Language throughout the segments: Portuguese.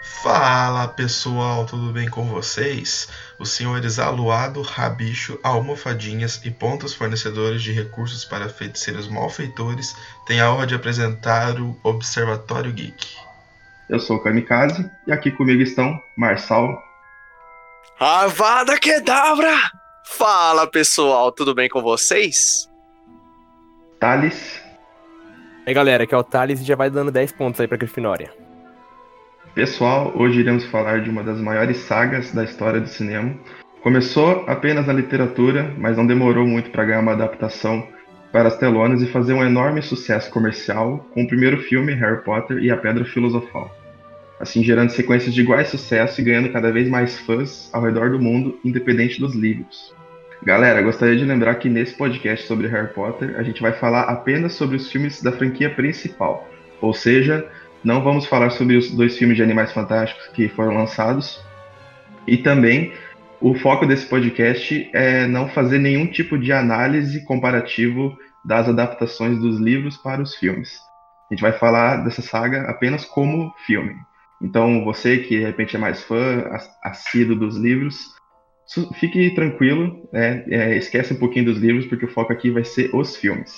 Fala pessoal, tudo bem com vocês? Os senhores Aluado, Rabicho, Almofadinhas e Pontos fornecedores de recursos para feiticeiros malfeitores têm a honra de apresentar o Observatório Geek. Eu sou o Kamikaze e aqui comigo estão Marçal. Avada Kedavra! Fala pessoal, tudo bem com vocês? Thales. E aí galera, aqui é o Thales e já vai dando 10 pontos aí pra Grifinória. Pessoal, hoje iremos falar de uma das maiores sagas da história do cinema. Começou apenas na literatura, mas não demorou muito para ganhar uma adaptação para as telonas e fazer um enorme sucesso comercial com o primeiro filme, Harry Potter e a Pedra Filosofal. Assim, gerando sequências de igual sucesso e ganhando cada vez mais fãs ao redor do mundo, independente dos livros. Galera, gostaria de lembrar que nesse podcast sobre Harry Potter, a gente vai falar apenas sobre os filmes da franquia principal, ou seja, não vamos falar sobre os dois filmes de Animais Fantásticos que foram lançados. E também, o foco desse podcast é não fazer nenhum tipo de análise comparativo das adaptações dos livros para os filmes. A gente vai falar dessa saga apenas como filme. Então, você que de repente é mais fã, assíduo dos livros, fique tranquilo, esquece um pouquinho dos livros, porque o foco aqui vai ser os filmes.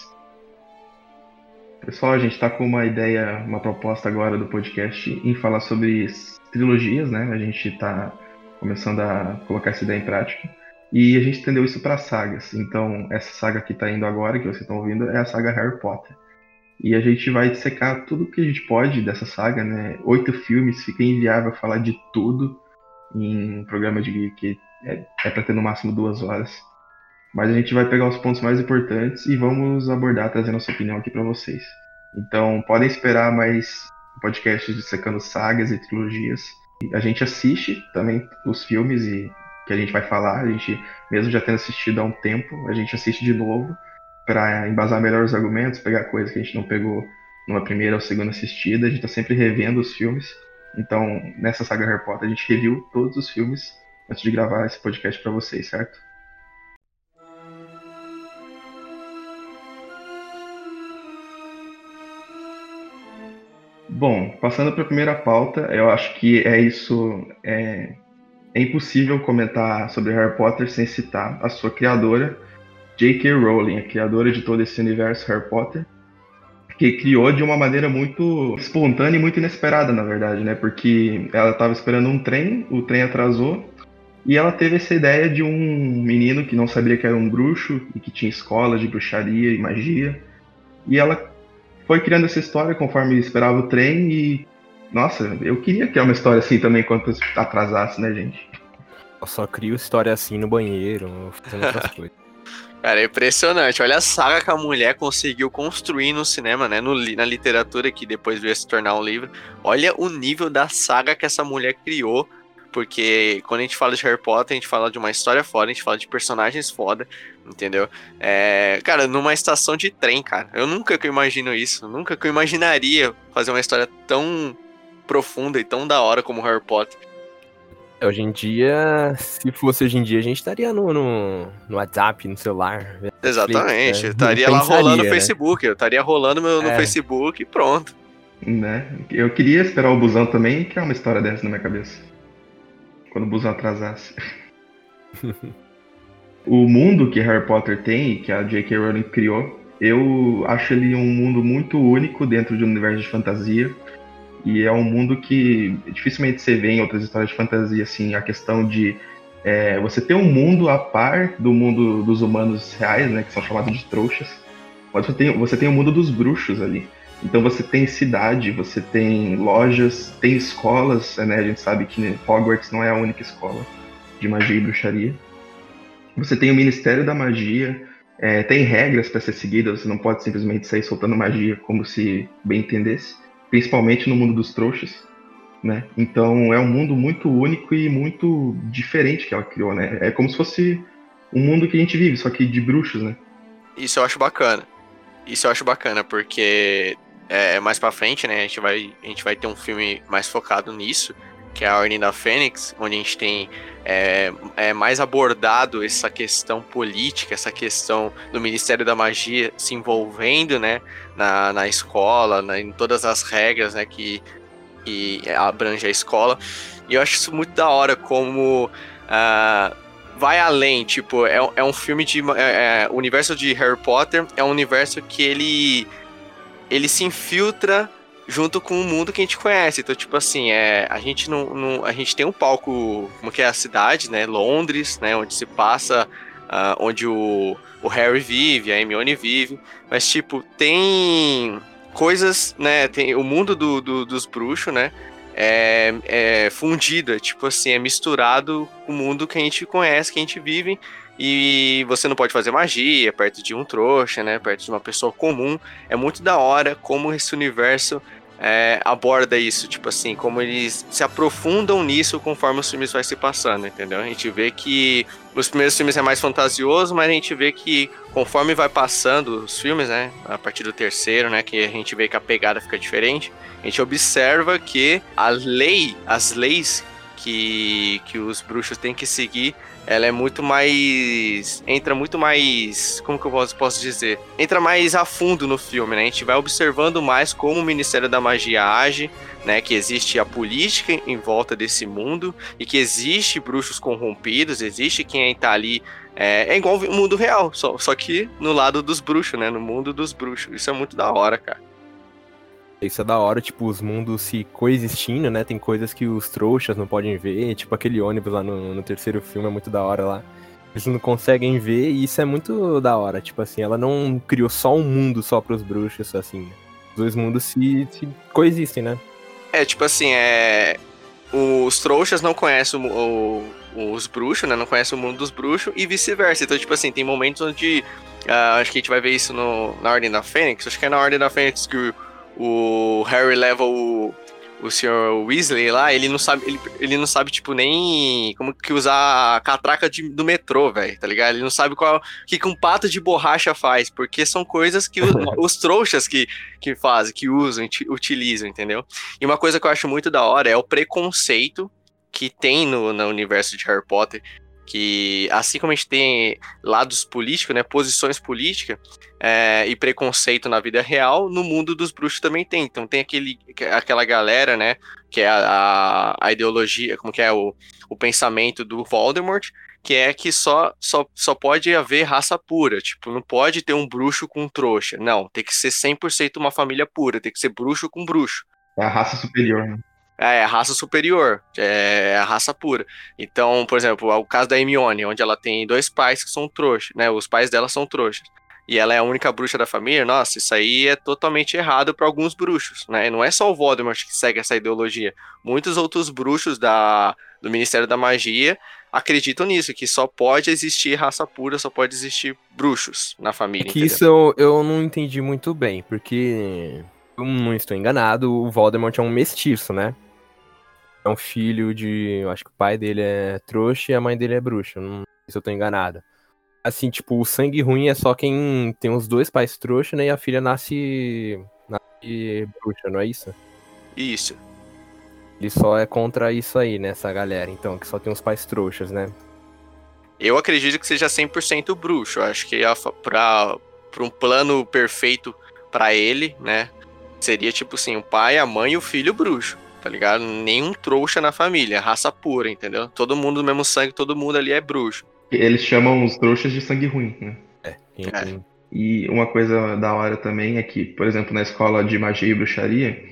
Pessoal, a gente está com uma proposta agora do podcast em falar sobre trilogias, né? A gente está começando a colocar essa ideia em prática. E a gente estendeu isso para sagas. Então, essa saga que está indo agora, que vocês estão ouvindo, é a saga Harry Potter. E a gente vai dissecar tudo que a gente pode dessa saga, né? 8 filmes, fica inviável falar de tudo em um programa que é para ter no máximo 2 horas. Mas a gente vai pegar os pontos mais importantes e vamos abordar, trazendo nossa opinião aqui para vocês. Então, podem esperar mais podcasts dissecando sagas e trilogias. A gente assiste também os filmes e que a gente vai falar. A gente, mesmo já tendo assistido há um tempo, a gente assiste de novo para embasar melhor os argumentos, pegar coisas que a gente não pegou numa primeira ou segunda assistida. A gente está sempre revendo os filmes. Então, nessa saga Harry Potter, a gente reviu todos os filmes antes de gravar esse podcast para vocês, certo? Bom, passando para a primeira pauta, eu acho que é impossível comentar sobre Harry Potter sem citar a sua criadora, J.K. Rowling, a criadora de todo esse universo Harry Potter, que criou de uma maneira muito espontânea e muito inesperada, na verdade, né? Porque ela estava esperando um trem, o trem atrasou, e ela teve essa ideia de um menino que não sabia que era um bruxo e que tinha escola de bruxaria e magia, e ela foi criando essa história conforme esperava o trem e... Nossa, eu queria criar uma história assim também quando atrasasse, né, gente? Eu só crio história assim no banheiro, fazendo outras coisas. Cara, é impressionante. Olha a saga que a mulher conseguiu construir no cinema, né? Na literatura, que depois veio se tornar um livro. Olha o nível da saga que essa mulher criou. Porque quando a gente fala de Harry Potter, a gente fala de uma história foda, a gente fala de personagens foda, entendeu? Cara, numa estação de trem, cara, eu nunca que eu imagino isso, nunca que eu imaginaria fazer uma história tão profunda e tão da hora como Harry Potter. Hoje em dia, se fosse hoje em dia, a gente estaria no WhatsApp, no celular. Exatamente, eu estaria lá rolando no Facebook, né? Eu estaria rolando no Facebook e pronto. Né? Eu queria esperar o busão também e criar uma história dessa na minha cabeça. Quando o busão atrasasse. O mundo que Harry Potter tem, que a J.K. Rowling criou, eu acho ele um mundo muito único dentro de um universo de fantasia. E é um mundo que dificilmente você vê em outras histórias de fantasia, assim, a questão de você ter um mundo a par do mundo dos humanos reais, né, que são chamados de trouxas. Mas você tem o mundo dos bruxos ali. Então você tem cidade, você tem lojas, tem escolas, né? A gente sabe que Hogwarts não é a única escola de magia e bruxaria. Você tem o Ministério da Magia, tem regras para ser seguidas, você não pode simplesmente sair soltando magia como se bem entendesse, principalmente no mundo dos trouxas, né? Então é um mundo muito único e muito diferente que ela criou, né? É como se fosse um mundo que a gente vive, só que de bruxos, né? Isso eu acho bacana. Porque mais pra frente, né, a gente vai ter um filme mais focado nisso, que é a Ordem da Fênix, onde a gente tem mais abordado essa questão política, essa questão do Ministério da Magia se envolvendo, né, na escola, em todas as regras, né, que que abrange a escola. E eu acho isso muito da hora, como vai além, tipo, é um filme de... o universo de Harry Potter é um universo que ele se infiltra junto com o mundo que a gente conhece. Então, tipo assim, a gente tem um palco, como que é a cidade, né, Londres, né, onde se passa... onde o Harry vive, a Hermione vive, mas, tipo, tem coisas, né, tem o mundo dos bruxos, né, é fundido, tipo assim, é misturado com o mundo que a gente conhece, que a gente vive, e você não pode fazer magia perto de um trouxa, né, perto de uma pessoa comum. É muito da hora como esse universo aborda isso, tipo assim, como eles se aprofundam nisso conforme os filmes vai se passando, entendeu? A gente vê que nos primeiros filmes é mais fantasioso, mas a gente vê que conforme vai passando os filmes, né, a partir do terceiro, né, que a gente vê que a pegada fica diferente, a gente observa que as leis que os bruxos têm que seguir, ela é muito mais... entra muito mais... como que eu posso dizer? Entra mais a fundo no filme, né? A gente vai observando mais como o Ministério da Magia age, né? Que existe a política em volta desse mundo e que existe bruxos corrompidos, existe quem tá ali... É igual o mundo real, só que no lado dos bruxos, né? No mundo dos bruxos. Isso é muito da hora, cara. Isso é da hora, tipo, os mundos se coexistindo, né? Tem coisas que os trouxas não podem ver, tipo aquele ônibus lá no terceiro filme, é muito da hora lá. Eles não conseguem ver e isso é muito da hora, tipo assim, ela não criou só um mundo só pros bruxos, assim, né? Os dois mundos se coexistem, né? É, tipo assim, os trouxas não conhecem os bruxos, né? Não conhecem o mundo dos bruxos e vice-versa. Então, tipo assim, tem momentos onde, acho que a gente vai ver isso na Ordem da Fênix, acho que é na Ordem da Fênix que o Harry leva o Sr. Weasley lá, ele não sabe, tipo, nem como que usar a catraca do metrô, velho, tá ligado? Ele não sabe o que um pato de borracha faz, porque são coisas que os trouxas que fazem, que usam, utilizam, entendeu? E uma coisa que eu acho muito da hora é o preconceito que tem no universo de Harry Potter, que assim como a gente tem lados políticos, né, posições políticas e preconceito na vida real, no mundo dos bruxos também tem. Então tem aquela galera, né, que é a ideologia, como que é o pensamento do Voldemort, que é que só pode haver raça pura, tipo, não pode ter um bruxo com um trouxa, não, tem que ser 100% uma família pura, tem que ser bruxo com bruxo. É a raça superior, né? É a raça superior, é a raça pura. Então, por exemplo, o caso da Hermione, onde ela tem dois pais que são trouxas, né? Os pais dela são trouxas. E ela é a única bruxa da família. Nossa, isso aí é totalmente errado para alguns bruxos, né? E não é só o Voldemort que segue essa ideologia. Muitos outros bruxos do Ministério da Magia acreditam nisso, que só pode existir raça pura, só pode existir bruxos na família. É que isso eu não entendi muito bem, porque, eu não estou enganado, o Voldemort é um mestiço, né? É um filho de... eu acho que o pai dele é trouxa e a mãe dele é bruxa. Não sei se eu tô enganado. Assim, tipo, o sangue ruim é só quem tem os dois pais trouxa, né? E a filha nasce bruxa, não é isso? Isso. Ele só é contra isso aí, né? Essa galera, então, que só tem os pais trouxas, né? Eu acredito que seja 100% bruxo. Eu acho que pra um plano perfeito pra ele, né? Seria, tipo assim, o pai, a mãe e o filho bruxo. Tá ligado? Nenhum trouxa na família, raça pura, entendeu? Todo mundo do mesmo sangue, todo mundo ali é bruxo. Eles chamam os trouxas de sangue ruim, né? É. E uma coisa da hora também é que, por exemplo, na escola de magia e bruxaria,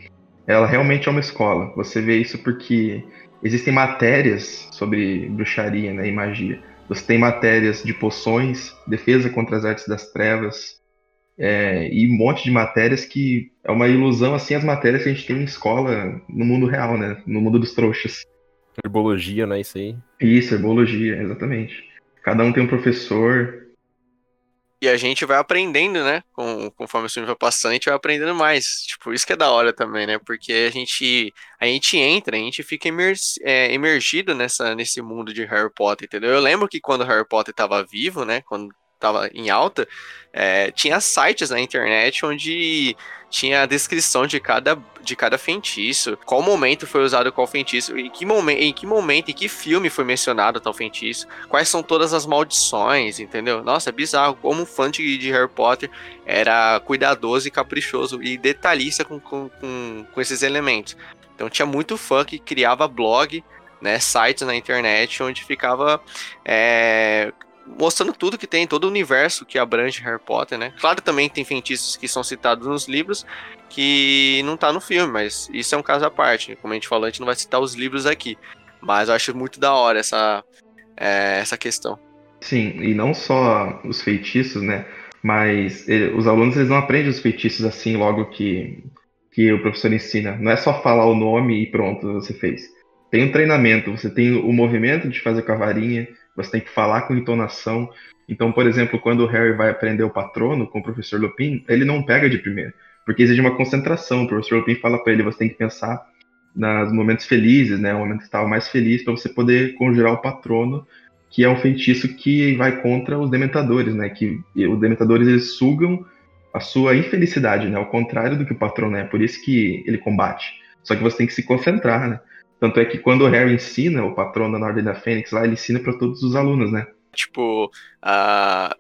ela realmente é uma escola. Você vê isso porque existem matérias sobre bruxaria, né, e magia. Você tem matérias de poções, defesa contra as artes das trevas, e um monte de matérias que é uma ilusão, assim, as matérias que a gente tem em escola no mundo real, né? No mundo dos trouxas. Herbologia, né? Isso aí. Isso, herbologia, exatamente. Cada um tem um professor. E a gente vai aprendendo, né? Conforme o filme vai passando, a gente vai aprendendo mais. Tipo, isso que é da hora também, né? Porque a gente entra, a gente fica imergido nesse mundo de Harry Potter, entendeu? Eu lembro que quando Harry Potter tava vivo, né? Quando tava em alta, tinha sites na internet onde tinha a descrição de cada feitiço, qual momento foi usado qual feitiço, em que filme foi mencionado tal feitiço, quais são todas as maldições, entendeu? Nossa, é bizarro, como um fã de Harry Potter era cuidadoso e caprichoso e detalhista com esses elementos. Então tinha muito fã que criava blog, né, sites na internet onde ficava mostrando tudo que tem, todo o universo que abrange Harry Potter, né? Claro, também tem feitiços que são citados nos livros que não tá no filme, mas isso é um caso à parte. Como a gente falou, a gente não vai citar os livros aqui, mas eu acho muito da hora essa questão. Sim, e não só os feitiços, né? Mas os alunos, eles não aprendem os feitiços assim logo que o professor ensina. Não é só falar o nome e pronto, você fez. Tem um treinamento, você tem o movimento de fazer com a varinha, você tem que falar com entonação. Então, por exemplo, quando o Harry vai aprender o patrono com o professor Lupin, ele não pega de primeira, porque exige uma concentração. O professor Lupin fala para ele, você tem que pensar nos momentos felizes, né? O momento que estava mais feliz, para você poder conjurar o patrono, que é um feitiço que vai contra os dementadores, né? Que os dementadores, eles sugam a sua infelicidade, né? Ao contrário do que o patrono é, por isso que ele combate. Só que você tem que se concentrar, né? Tanto é que quando o Harry ensina o patrono na Ordem da Fênix, lá ele ensina para todos os alunos, né? Tipo,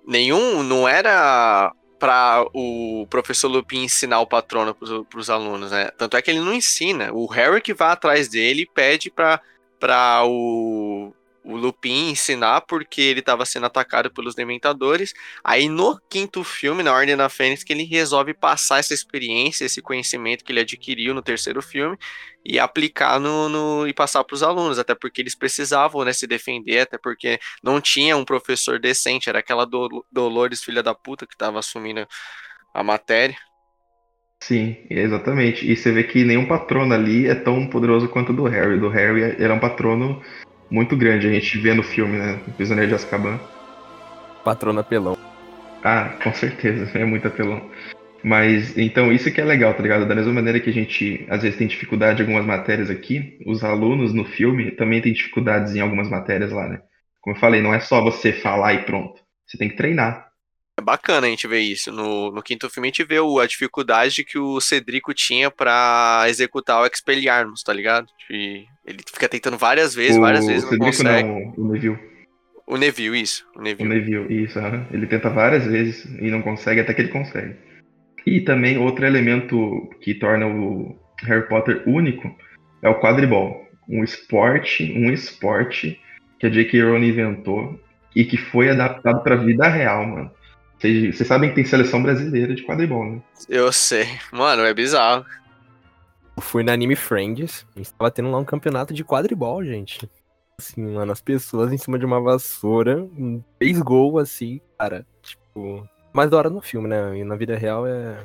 nenhum, não era para o professor Lupin ensinar o patrono para os alunos, né? Tanto é que ele não ensina, o Harry que vai atrás dele e pede para o Lupin ensinar, porque ele estava sendo atacado pelos Dementadores. Aí no quinto filme, na Ordem da Fênix, que ele resolve passar essa experiência, esse conhecimento que ele adquiriu no terceiro filme e aplicar e passar para os alunos, até porque eles precisavam, né, se defender, até porque não tinha um professor decente, era aquela Dolores, filha da puta, que estava assumindo a matéria. Sim, exatamente. E você vê que nenhum patrono ali é tão poderoso quanto o do Harry. Do Harry era um patrono muito grande, a gente vê no filme, né? Prisioneiro de Azkaban. Patrona apelão. Ah, com certeza, é muito apelão. Mas, então, isso que é legal, tá ligado? Da mesma maneira que a gente, às vezes, tem dificuldade em algumas matérias aqui, os alunos no filme também têm dificuldades em algumas matérias lá, né? Como eu falei, não é só você falar e pronto. Você tem que treinar. É bacana a gente ver isso. No quinto filme a gente vê a dificuldade que o Cedrico tinha pra executar o Expelliarmus, tá ligado? E ele fica tentando várias vezes, o Cedrico não consegue. O Neville. O Neville, isso. O Neville, isso. Aham. Ele tenta várias vezes e não consegue, até que ele consegue. E também outro elemento que torna o Harry Potter único é o quadribol. Um esporte que a J.K. Rowling inventou e que foi adaptado pra vida real, mano. Vocês sabem que tem seleção brasileira de quadribol, né? Eu sei. Mano, é bizarro. Eu fui na Anime Friends, a gente tava tendo lá um campeonato de quadribol, gente. Assim, mano, as pessoas em cima de uma vassoura, 3 gols, assim, cara. Tipo, mais da hora no filme, né? E na vida real é...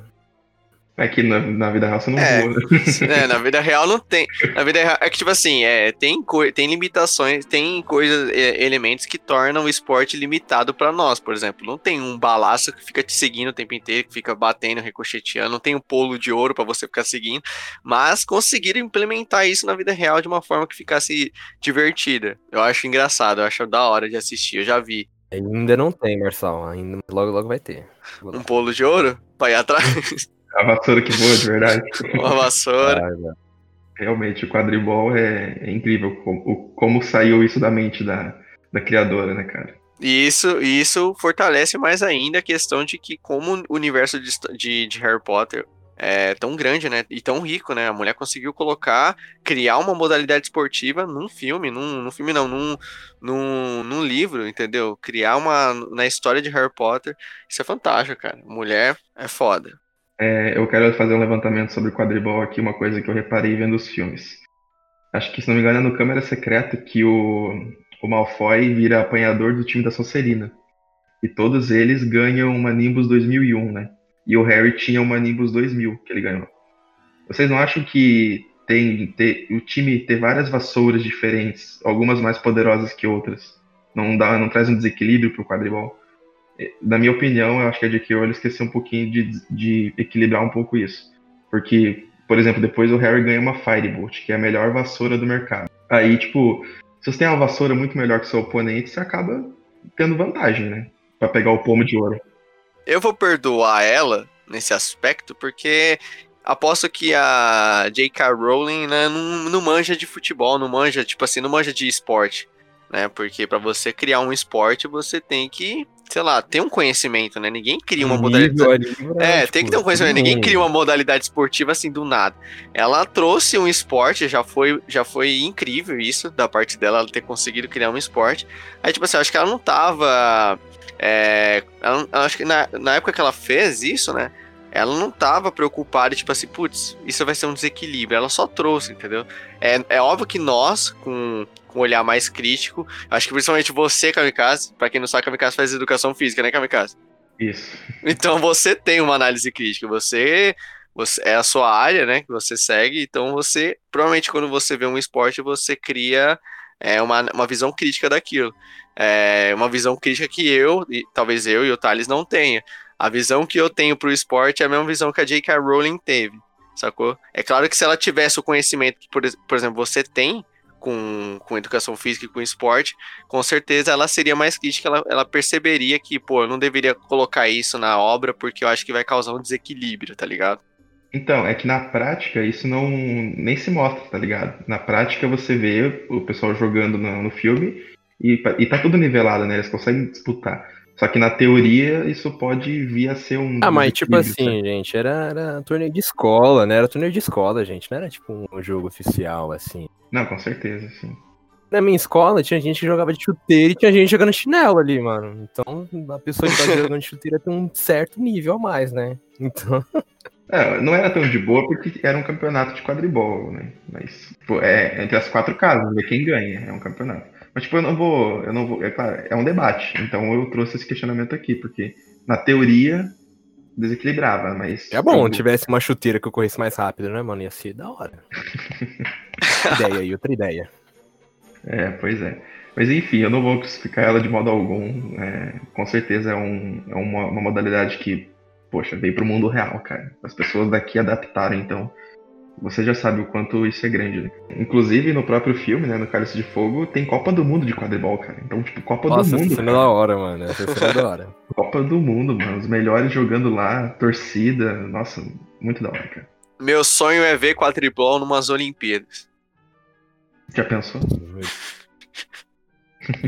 É que na vida real você não voa, né? É, na vida real não tem. Na vida real, é que, tipo assim, tem limitações, tem coisas, elementos que tornam o esporte limitado pra nós, por exemplo. Não tem um balaço que fica te seguindo o tempo inteiro, que fica batendo, ricocheteando, não tem um polo de ouro pra você ficar seguindo, mas conseguiram implementar isso na vida real de uma forma que ficasse divertida. Eu acho engraçado, eu acho da hora de assistir, eu já vi. Ainda não tem, Marçal, ainda logo vai ter. Um polo de ouro? Pra ir atrás. A vassoura que voa, de verdade. Uma vassoura. Realmente, o quadribol é incrível como saiu isso da mente da criadora, né, cara? E isso fortalece mais ainda a questão de que como o universo de Harry Potter é tão grande, né, e tão rico, né, a mulher conseguiu criar uma modalidade esportiva num livro, entendeu? Criar na história de Harry Potter, isso é fantástico, cara. Mulher é foda. Eu quero fazer um levantamento sobre o quadribol aqui, uma coisa que eu reparei vendo os filmes. Acho que, se não me engano, é no Câmara Secreta que o Malfoy vira apanhador do time da Sonserina. E todos eles ganham uma Nimbus 2001, né? E o Harry tinha uma Nimbus 2000 que ele ganhou. Vocês não acham que o time ter várias vassouras diferentes, algumas mais poderosas que outras, não traz um desequilíbrio pro quadribol? Na minha opinião, eu acho que a J.K. Rowling esqueceu um pouquinho de equilibrar um pouco isso. Porque, por exemplo, depois o Harry ganha uma Firebolt, que é a melhor vassoura do mercado. Aí, tipo, se você tem uma vassoura muito melhor que seu oponente, você acaba tendo vantagem, né? Pra pegar o pomo de ouro. Eu vou perdoar ela nesse aspecto, porque aposto que a J.K. Rowling, né, não manja de futebol, não manja de esporte, né? Porque pra você criar um esporte, você tem que sei lá, ter um conhecimento, né? Ninguém cria uma modalidade... tem que ter um conhecimento. Ninguém cria uma modalidade esportiva assim do nada. Ela trouxe um esporte, já foi incrível isso, da parte dela, ela ter conseguido criar um esporte. Aí, tipo assim, acho que ela não tava... acho que na época que ela fez isso, né? Ela não tava preocupada, tipo assim, putz, isso vai ser um desequilíbrio. Ela só trouxe, entendeu? É óbvio que nós, com um olhar mais crítico, acho que principalmente você, Kamikaze, pra quem não sabe, Kamikaze faz educação física, né, Kamikaze? Isso. Então você tem uma análise crítica, você é a sua área, né, que você segue, então você, provavelmente quando você vê um esporte, você cria uma visão crítica daquilo. Uma visão crítica que talvez eu e o Thales não tenha. A visão que eu tenho pro esporte é a mesma visão que a J.K. Rowling teve, sacou? É claro que se ela tivesse o conhecimento que, por exemplo, você tem, com educação física e com esporte, com certeza ela seria mais crítica, ela perceberia que, eu não deveria colocar isso na obra porque eu acho que vai causar um desequilíbrio, tá ligado? Então, é que na prática isso não nem se mostra, tá ligado? Na prática você vê o pessoal jogando no filme e tá tudo nivelado, né? Eles conseguem disputar. Só que na teoria isso pode vir a ser um... mas tipo assim, tá? Gente, era torneio de escola, né? Era torneio de escola, gente, não era tipo um jogo oficial, assim. Não, com certeza, sim. Na minha escola tinha gente que jogava de chuteira e tinha gente jogando chinelo ali, mano. Então a pessoa que tá jogando de chuteira tem um certo nível a mais, né? Então... Não era tão de boa porque era um campeonato de quadribol, né? Mas, é entre as quatro casas, ver quem ganha, é um campeonato. Mas, eu não vou, é claro, é um debate, então eu trouxe esse questionamento aqui, porque na teoria desequilibrava, mas... É bom, tivesse uma chuteira que eu corresse mais rápido, né, mano? Ia ser da hora. outra ideia. Pois é. Mas, enfim, eu não vou classificar ela de modo algum, com certeza é uma modalidade que, veio pro mundo real, cara. As pessoas daqui adaptaram, então... Você já sabe o quanto isso é grande, né? Inclusive, no próprio filme, né, no Cálice de Fogo, tem Copa do Mundo de quadribol, cara. Então, Copa do Mundo... Nossa, essa da hora, mano. Essa da hora. Copa do Mundo, mano. Os melhores jogando lá, torcida. Nossa, muito da hora, cara. Meu sonho é ver quadribol numas Olimpíadas. Já pensou?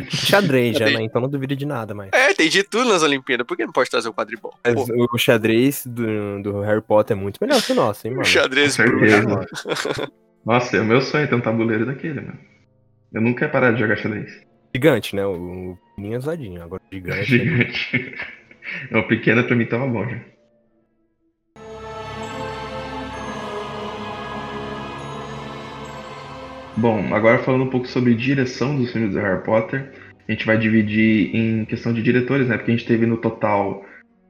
Xadrez já, né? Então não duvido de nada, mas... tem de tudo nas Olimpíadas. Por que não pode trazer o quadribol? O xadrez do Harry Potter é muito melhor que o nosso, hein, mano? O xadrez bruxo. Nossa, é o meu sonho ter um tabuleiro daquele, mano. Eu nunca ia parar de jogar xadrez. Gigante, né? O pequenininho azadinho. Agora o gigante. O pequeno pra mim tava bom, já. Bom, agora falando um pouco sobre direção dos filmes do Harry Potter, a gente vai dividir em questão de diretores, né? Porque a gente teve no total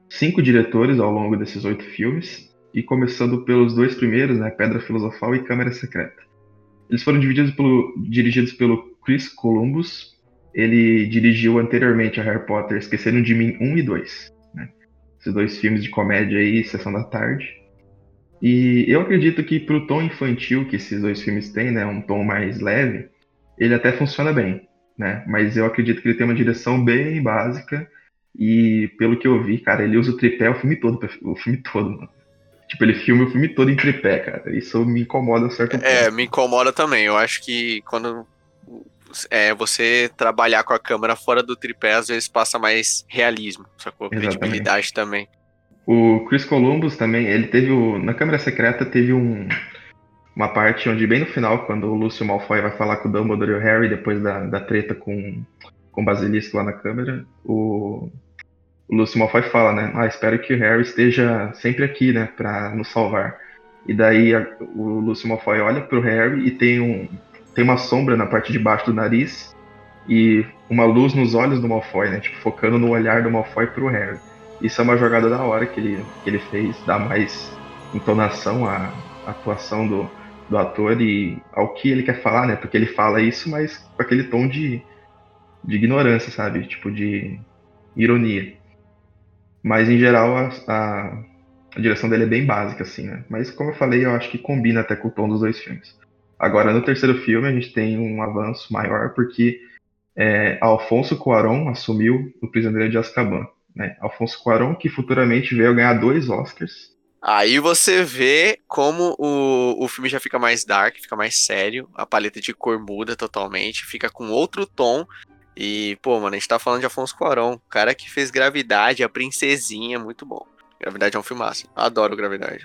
5 diretores ao longo desses 8 filmes, e começando pelos 2 primeiros, né? Pedra Filosofal e Câmara Secreta. Eles foram dirigidos pelo Chris Columbus. Ele dirigiu anteriormente a Harry Potter, Esqueceram de Mim 1 e 2, né? Esses 2 filmes de comédia aí, Sessão da Tarde. E eu acredito que pro tom infantil que esses 2 filmes têm, né, um tom mais leve, ele até funciona bem, né? Mas eu acredito que ele tem uma direção bem básica e, pelo que eu vi, cara, ele usa o tripé o filme todo, mano. Ele filma o filme todo em tripé, cara. Isso me incomoda a certo ponto. Me incomoda também. Eu acho que quando você trabalhar com a câmera fora do tripé, às vezes passa mais realismo, sacou? Credibilidade também. O Chris Columbus também, ele teve na Câmara Secreta teve uma parte onde bem no final, quando o Lúcio Malfoy vai falar com o Dumbledore e o Harry depois da treta com o Basilisk lá na câmera, o Lúcio Malfoy fala, né, espero que o Harry esteja sempre aqui, né, pra nos salvar. E daí o Lúcio Malfoy olha pro Harry e tem uma sombra na parte de baixo do nariz e uma luz nos olhos do Malfoy, né, focando no olhar do Malfoy pro Harry. Isso é uma jogada da hora que ele fez, dá mais entonação à atuação do ator e ao que ele quer falar, né? Porque ele fala isso, mas com aquele tom de ignorância, sabe? De ironia. Mas, em geral, a direção dele é bem básica, assim, né? Mas, como eu falei, eu acho que combina até com o tom dos 2 filmes. Agora, no terceiro filme, a gente tem um avanço maior, porque Alfonso Cuarón assumiu o Prisioneiro de Azkaban. Né? Alfonso Cuarón, que futuramente veio ganhar 2 Oscars. Aí você vê como o filme já fica mais dark, fica mais sério, a paleta de cor muda totalmente, fica com outro tom, E, pô, mano, a gente tá falando de Alfonso Cuarón, o cara que fez Gravidade, A Princesinha, muito bom. Gravidade é um filmaço, adoro Gravidade.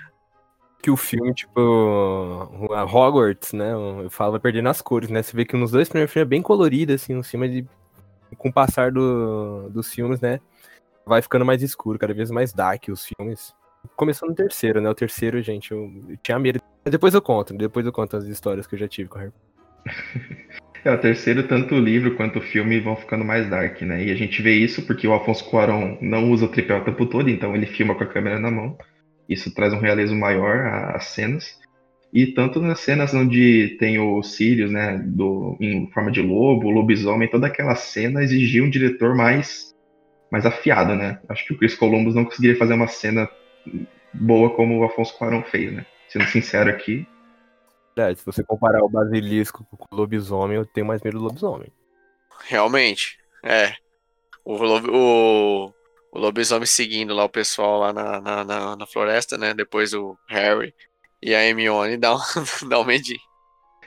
Que o filme, tipo, a Hogwarts, né, eu falo, vai perdendo as cores, né, você vê que nos dois primeiros filmes é bem colorido, assim, um filme de... com o passar dos filmes, né, vai ficando mais escuro, cada vez mais dark os filmes. Começou no terceiro, né, o terceiro, gente, eu tinha medo. Mas depois eu conto as histórias que eu já tive com o Harry Potter. É, o terceiro, tanto o livro quanto o filme vão ficando mais dark, né? E a gente vê isso porque o Alfonso Cuarón não usa o tripé o tempo todo, então ele filma com a câmera na mão. Isso traz um realismo maior às cenas. E tanto nas cenas onde tem o Sirius, né, em forma de lobo, lobisomem, toda aquela cena exigia um diretor mais afiado, né? Acho que o Chris Columbus não conseguiria fazer uma cena boa como o Alfonso Cuarón fez, né? Sendo sincero aqui. É, se você comparar o Basilisco com o lobisomem, eu tenho mais medo do lobisomem. Realmente, é. O lobisomem seguindo lá o pessoal lá na floresta, né? Depois o Harry e a Hermione dá um medinho.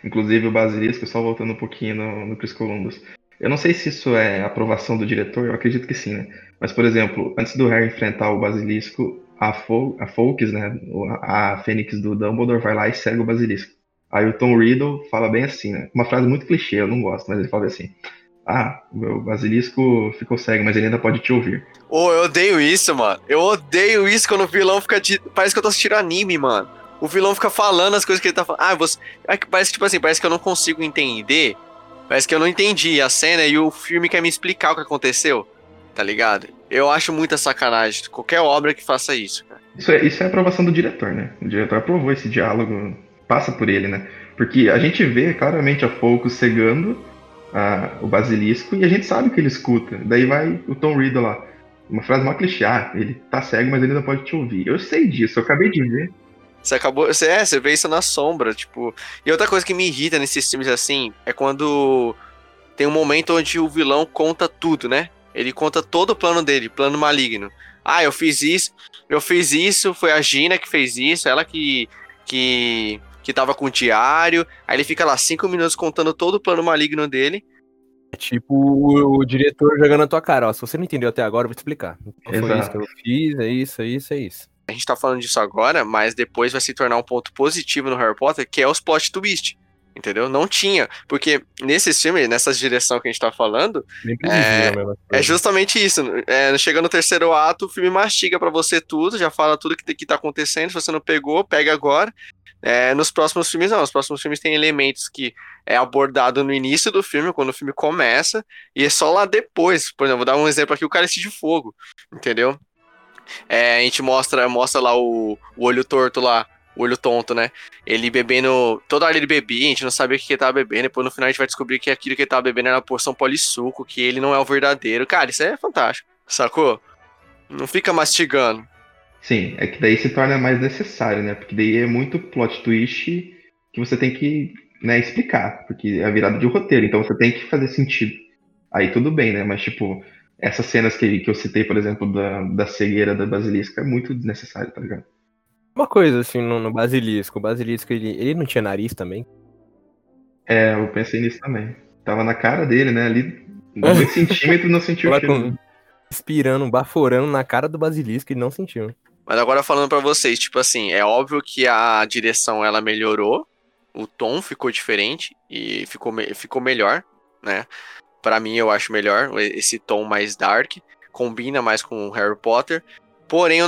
Inclusive o Basilisco, só voltando um pouquinho no Chris Columbus. Eu não sei se isso é aprovação do diretor, eu acredito que sim, né? Mas, por exemplo, antes do Harry enfrentar o Basilisco, a Fawkes, né? A Fênix do Dumbledore vai lá e cega o Basilisco. Aí o Tom Riddle fala bem assim, né? Uma frase muito clichê, eu não gosto, mas ele fala assim: ah, o Basilisco ficou cego, mas ele ainda pode te ouvir. Oh, eu odeio isso, mano. Eu odeio isso quando o vilão fica... Parece que eu tô assistindo anime, mano. O vilão fica falando as coisas que ele tá falando. Ah, você... Parece que, tipo assim, parece que eu não consigo entender. Parece que eu não entendi a cena e o filme quer me explicar o que aconteceu. Tá ligado? Eu acho muita sacanagem. Qualquer obra que faça isso, cara. Isso é aprovação do diretor, né? O diretor aprovou esse diálogo... Passa por ele, né? Porque a gente vê claramente a Fawkes cegando o Basilisco e a gente sabe que ele escuta. Daí vai o Tom Riddle lá. Uma frase mó clichê. Ah, ele tá cego, mas ele não pode te ouvir. Eu sei disso, eu acabei de ver. Você vê isso na sombra, tipo... E outra coisa que me irrita nesses filmes assim é quando tem um momento onde o vilão conta tudo, né? Ele conta todo o plano dele, plano maligno. Ah, eu fiz isso, foi a Gina que fez isso, ela que tava com o diário, aí ele fica lá 5 minutos contando todo o plano maligno dele. É tipo o diretor jogando na tua cara, ó, se você não entendeu até agora, eu vou te explicar. Exato. Foi isso que eu fiz, é isso. A gente tá falando disso agora, mas depois vai se tornar um ponto positivo no Harry Potter, que é os plot twist, entendeu? Não tinha, porque nesses filmes, nessa direção que a gente tá falando, é justamente isso, chega no terceiro ato, o filme mastiga pra você tudo, já fala tudo que tá acontecendo, se você não pegou, pega agora. Nos próximos filmes não, os próximos filmes tem elementos que é abordado no início do filme, quando o filme começa, e é só lá depois. Por exemplo, vou dar um exemplo aqui, o Cálice de Fogo, entendeu? A gente mostra lá o olho torto lá, o olho tonto, né? Ele bebendo, toda hora ele bebia, a gente não sabia o que ele tava bebendo, depois no final a gente vai descobrir que aquilo que ele tava bebendo era uma porção polissuco, que ele não é o verdadeiro. Cara, isso é fantástico, sacou? Não fica mastigando. Sim, é que daí se torna mais necessário, né? Porque daí é muito plot twist que você tem que, né, explicar, porque é a virada de roteiro, então você tem que fazer sentido. Aí tudo bem, né? Mas, tipo, essas cenas que eu citei, por exemplo, da cegueira da Basilisca, é muito desnecessário, tá ligado? Uma coisa, assim, no Basilisco, o Basilisco, ele não tinha nariz também? É, eu pensei nisso também. Tava na cara dele, né? Ali, 2 centímetros, não sentiu o cheiro. Inspirando, baforando na cara do Basilisco, ele não sentiu. Mas agora falando pra vocês, tipo assim, é óbvio que a direção, ela melhorou, o tom ficou diferente e ficou melhor, né? Pra mim, eu acho melhor esse tom mais dark, combina mais com o Harry Potter. Porém,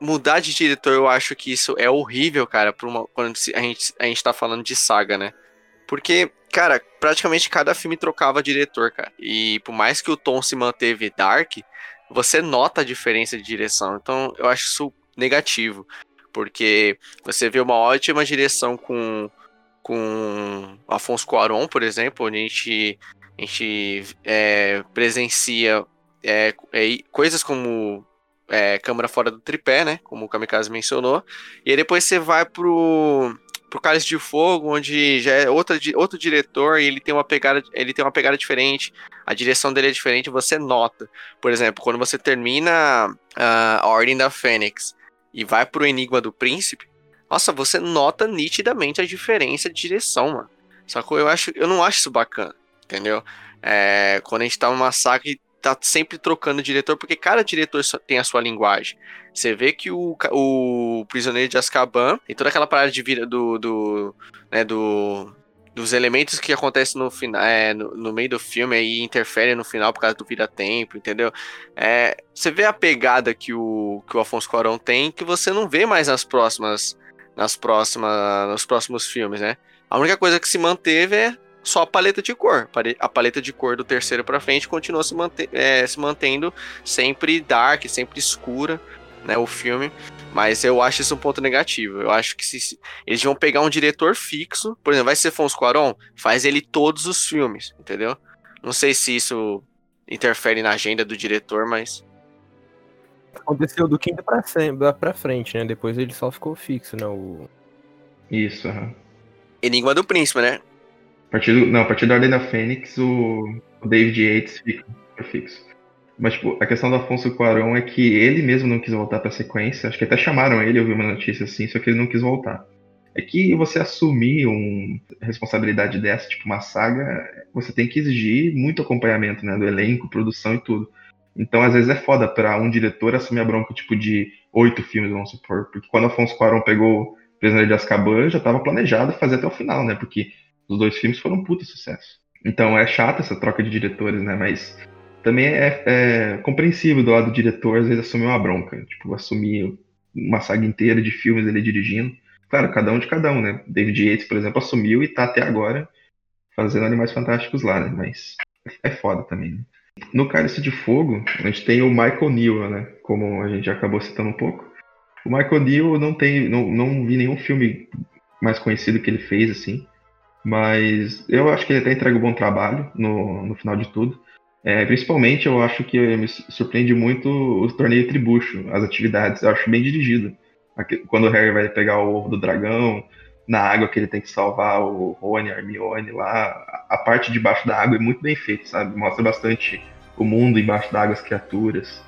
mudar de diretor, eu acho que isso é horrível, cara, quando a gente tá falando de saga, né? Porque, cara, praticamente cada filme trocava diretor, cara. E por mais que o tom se manteve dark... Você nota a diferença de direção, então eu acho isso negativo, porque você vê uma ótima direção com Alfonso Cuarón, por exemplo, onde a gente presencia coisas como Câmara Fora do Tripé, né, como o Kamikaze mencionou, e aí depois você vai pro Cálice de Fogo, onde já é outro diretor e ele tem uma pegada diferente, a direção dele é diferente, você nota. Por exemplo, quando você termina a Ordem da Fênix e vai pro Enigma do Príncipe, nossa, você nota nitidamente a diferença de direção, mano. Sacou? Eu não acho isso bacana, entendeu? Quando a gente tá numa saga e tá sempre trocando diretor, porque cada diretor tem a sua linguagem. Você vê que o Prisioneiro de Azkaban tem toda aquela parada de vira dos elementos que acontecem no final, no meio do filme e interferem no final por causa do vira-tempo, entendeu? Você vê a pegada que o Alfonso Cuarón tem, que você não vê mais nos próximos filmes, né? A única coisa que se manteve é só a paleta de cor. A paleta de cor do terceiro pra frente continua se mantendo sempre dark, sempre escura, né, o filme. Mas eu acho isso um ponto negativo. Eu acho que eles vão pegar um diretor fixo, por exemplo, vai ser Alfonso Cuarón, faz ele todos os filmes, entendeu? Não sei se isso interfere na agenda do diretor, mas... Aconteceu do quinto pra frente, né? Depois ele só ficou fixo, né? Isso, aham. Enigma do Príncipe, né? A partir da Ordem da Fênix, o David Yates fica fixo. Mas, tipo, a questão do Alfonso Cuarón é que ele mesmo não quis voltar pra sequência. Acho que até chamaram ele, eu vi uma notícia assim, só que ele não quis voltar. É que você assumir uma responsabilidade dessa, tipo uma saga, você tem que exigir muito acompanhamento, né? Do elenco, produção e tudo. Então, às vezes é foda pra um diretor assumir a bronca, tipo, de 8 filmes, vamos supor. Porque quando Alfonso Cuarón pegou Prisioneiro de Azkaban, já tava planejado fazer até o final, né? Porque os 2 filmes foram um puta sucesso. Então, é chata essa troca de diretores, né? Mas... também é compreensível do lado do diretor, às vezes, assumir uma bronca. Tipo, assumir uma saga inteira de filmes ele dirigindo. Claro, cada um, né? David Yates, por exemplo, assumiu e tá até agora fazendo Animais Fantásticos lá, né? Mas é foda também, né? No Cálice de Fogo, a gente tem o Michael Neal, né? Como a gente já acabou citando um pouco. O Michael Neal, não vi nenhum filme mais conhecido que ele fez, assim. Mas eu acho que ele até entrega um bom trabalho no final de tudo. Principalmente eu acho que me surpreende muito o torneio Tribucho, as atividades, eu acho bem dirigido. Quando o Harry vai pegar o ovo do dragão, na água que ele tem que salvar o Rony, a Hermione lá, a parte de baixo da água é muito bem feita, sabe? Mostra bastante o mundo embaixo da água, as criaturas.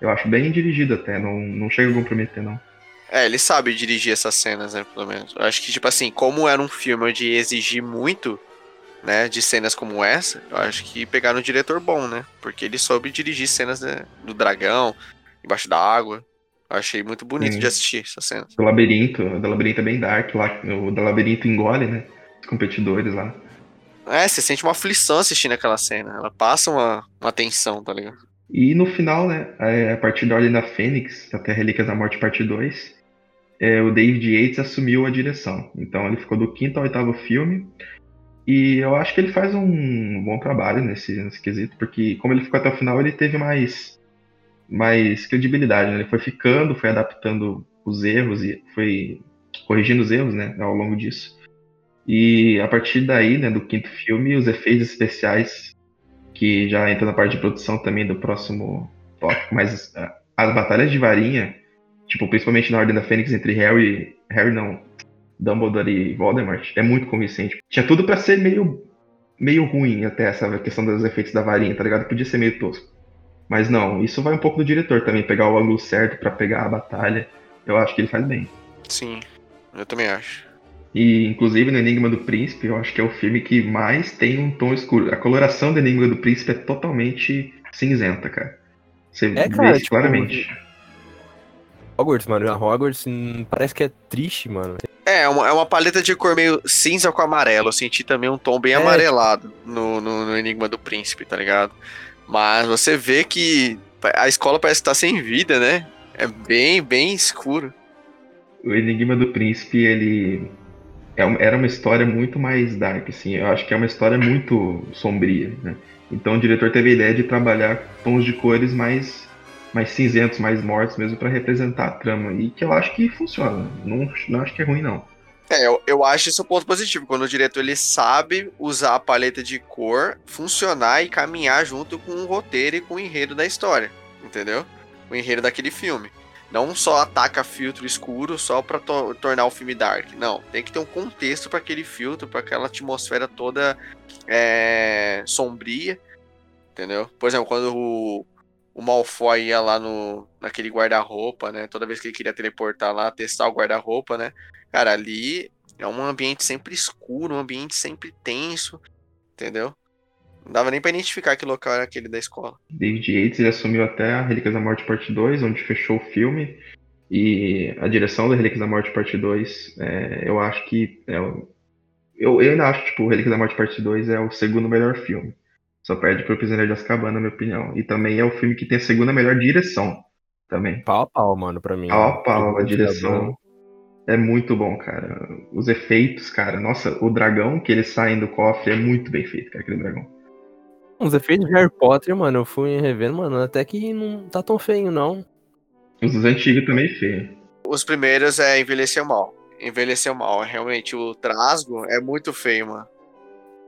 Eu acho bem dirigido até, não chega a comprometer, não. Ele sabe dirigir essas cenas, né, pelo menos. Eu acho que, tipo assim, como era um filme de exigir muito, né, de cenas como essa, eu acho que pegaram um diretor bom, né? Porque ele soube dirigir cenas, né, do dragão, embaixo da água. Eu achei muito bonito de assistir essas cenas. O labirinto é bem dark lá, o da labirinto engole, né? Os competidores lá. Você sente uma aflição assistindo aquela cena. Ela passa uma tensão, tá ligado? E no final, né? A partir da Ordem da Fênix, até Relíquias da Morte, parte 2, o David Yates assumiu a direção. Então ele ficou do 5º ao 8º filme. E eu acho que ele faz um bom trabalho nesse quesito, porque como ele ficou até o final, ele teve mais credibilidade, né? Ele foi ficando, foi adaptando os erros e foi corrigindo os erros, né, ao longo disso. E a partir daí, né, do 5º filme, os efeitos especiais, que já entra na parte de produção também do próximo tópico, mas as batalhas de varinha, tipo, principalmente na Ordem da Fênix entre Dumbledore e Voldemort, é muito convincente. Tinha tudo pra ser meio ruim até essa questão dos efeitos da varinha, tá ligado? Podia ser meio tosco. Mas não, isso vai um pouco do diretor também, pegar o ângulo certo pra pegar a batalha. Eu acho que ele faz bem. Sim, eu também acho. E, inclusive, no Enigma do Príncipe, eu acho que é o filme que mais tem um tom escuro. A coloração do Enigma do Príncipe é totalmente cinzenta, cara. Você vê isso, tipo, claramente. Hogwarts, mano. A Hogwarts parece que é triste, mano. É uma paleta de cor meio cinza com amarelo. Eu senti também um tom bem amarelado no Enigma do Príncipe, tá ligado? Mas você vê que a escola parece que tá sem vida, né? É bem, bem escuro. O Enigma do Príncipe, ele... era uma história muito mais dark, assim. Eu acho que é uma história muito sombria, né? Então o diretor teve a ideia de trabalhar tons de cores mais cinzentos, mais mortos mesmo, pra representar a trama, e que eu acho que funciona, não acho que é ruim, não. Eu acho esse um ponto positivo, quando o diretor ele sabe usar a paleta de cor, funcionar e caminhar junto com o roteiro e com o enredo da história, entendeu? O enredo daquele filme. Não só ataca filtro escuro só pra tornar o filme dark, não. Tem que ter um contexto pra aquele filtro, pra aquela atmosfera toda sombria, entendeu? Por exemplo, quando o Malfoy ia lá naquele guarda-roupa, né? Toda vez que ele queria teleportar lá, testar o guarda-roupa, né? Cara, ali é um ambiente sempre escuro, um ambiente sempre tenso, entendeu? Não dava nem pra identificar que local era aquele da escola. David Yates assumiu até a Relíquias da Morte Parte 2, onde fechou o filme. E a direção da Relíquias da Morte Parte 2, eu acho que... Eu ainda acho que tipo, Relíquias da Morte Parte 2 é o segundo melhor filme. Só perde pro Prisioneiro de Azkaban, na minha opinião. E também é o filme que tem a segunda melhor direção também. Pau a pau, mano, pra mim. Pau a pau, a direção... É muito bom, cara. Os efeitos, cara. Nossa, o dragão que eles saem do cofre é muito bem feito, cara, aquele dragão. Os efeitos de Harry Potter, mano, eu fui revendo, mano, até que não tá tão feio, não. Os antigos também feio. Os primeiros envelheceu mal. Envelheceu mal. Realmente, o Trasgo é muito feio, mano.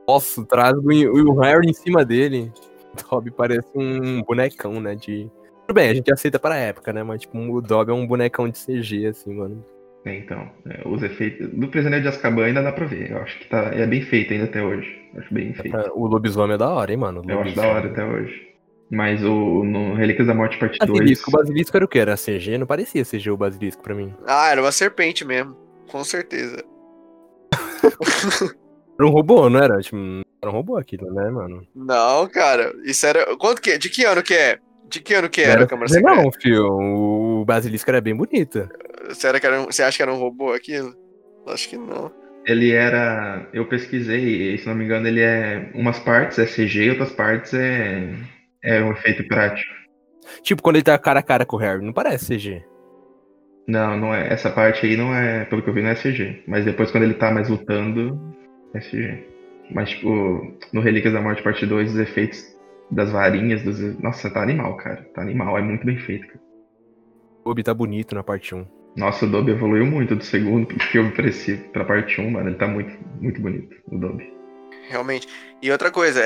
Nossa, o Trasgo e o Harry em cima dele. O Dobby parece um bonecão, né, de... Tudo bem, a gente aceita pra época, né, mas tipo, o Dobby é um bonecão de CG, assim, mano. Então, os efeitos do Prisioneiro de Azkaban ainda dá pra ver. Eu acho que tá, é bem feito ainda até hoje. Acho bem feito. O lobisomem é da hora, hein, mano? Eu acho da hora até hoje. Mas no Relíquias da Morte Parte 2... Basilisco. O Basilisco era o quê? Era CG? Não parecia CG o Basilisco pra mim. Ah, era uma serpente mesmo. Com certeza. Era um robô, não era? Era um robô aquilo, né, mano? Não, cara. Isso era... Quanto que é? De que ano que é? De que ano que era a Câmara Secreta? Não, filho. O Basilisco era bem bonito. Você acha que era um robô aquilo? Acho que não. Ele era... Eu pesquisei, e se não me engano, ele é... Umas partes é CG, outras partes é um efeito prático. Tipo, quando ele tá cara a cara com o Harry, não parece CG. Não, não é. Essa parte aí não é... Pelo que eu vi, não é CG. Mas depois, quando ele tá mais lutando, é CG. Mas, tipo, no Relíquias da Morte Parte 2, os efeitos das varinhas, dos... Nossa, tá animal, cara. Tá animal. É muito bem feito, cara. O Dobby tá bonito na parte 1. Nossa, o Dobby evoluiu muito do segundo filme pra parte 1, mano. Ele tá muito, muito bonito, o Dobby. Realmente. E outra coisa,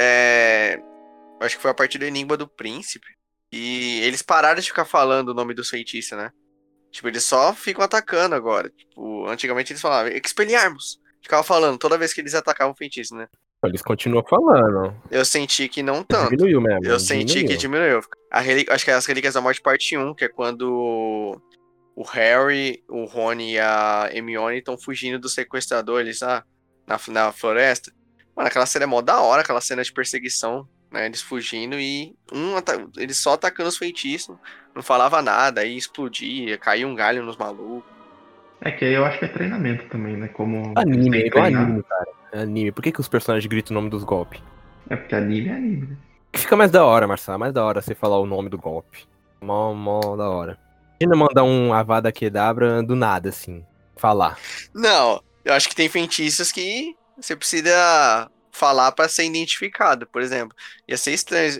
acho que foi a partir do Enigma do Príncipe. E eles pararam de ficar falando o nome dos feitiços, né? Tipo, eles só ficam atacando agora. Tipo, antigamente eles falavam, Expelliarmus. Ficavam falando toda vez que eles atacavam o feitiço, né? Eles continuam falando. Eu senti que não tanto. Diminuiu mesmo. Eu senti que diminuiu. Acho que é as Relíquias da Morte Parte 1, que é quando... O Harry, o Rony e a Hermione estão fugindo dos sequestradores lá na floresta. Mano, aquela cena é mó da hora, aquela cena de perseguição, né? Eles fugindo e eles só atacando os feitiços, não falava nada, aí explodia, caía um galho nos malucos. É que aí eu acho que é treinamento também, né? Como anime, é igual anime, cara. É anime. Por que os personagens gritam o nome dos golpes? É porque anime é anime, né? Fica mais da hora, Marcelo, mais da hora você falar o nome do golpe. Mó da hora. Imagina mandar um Avada Kedavra do nada, assim, falar. Não, eu acho que tem feitiços que você precisa falar pra ser identificado, por exemplo. Ia ser estranho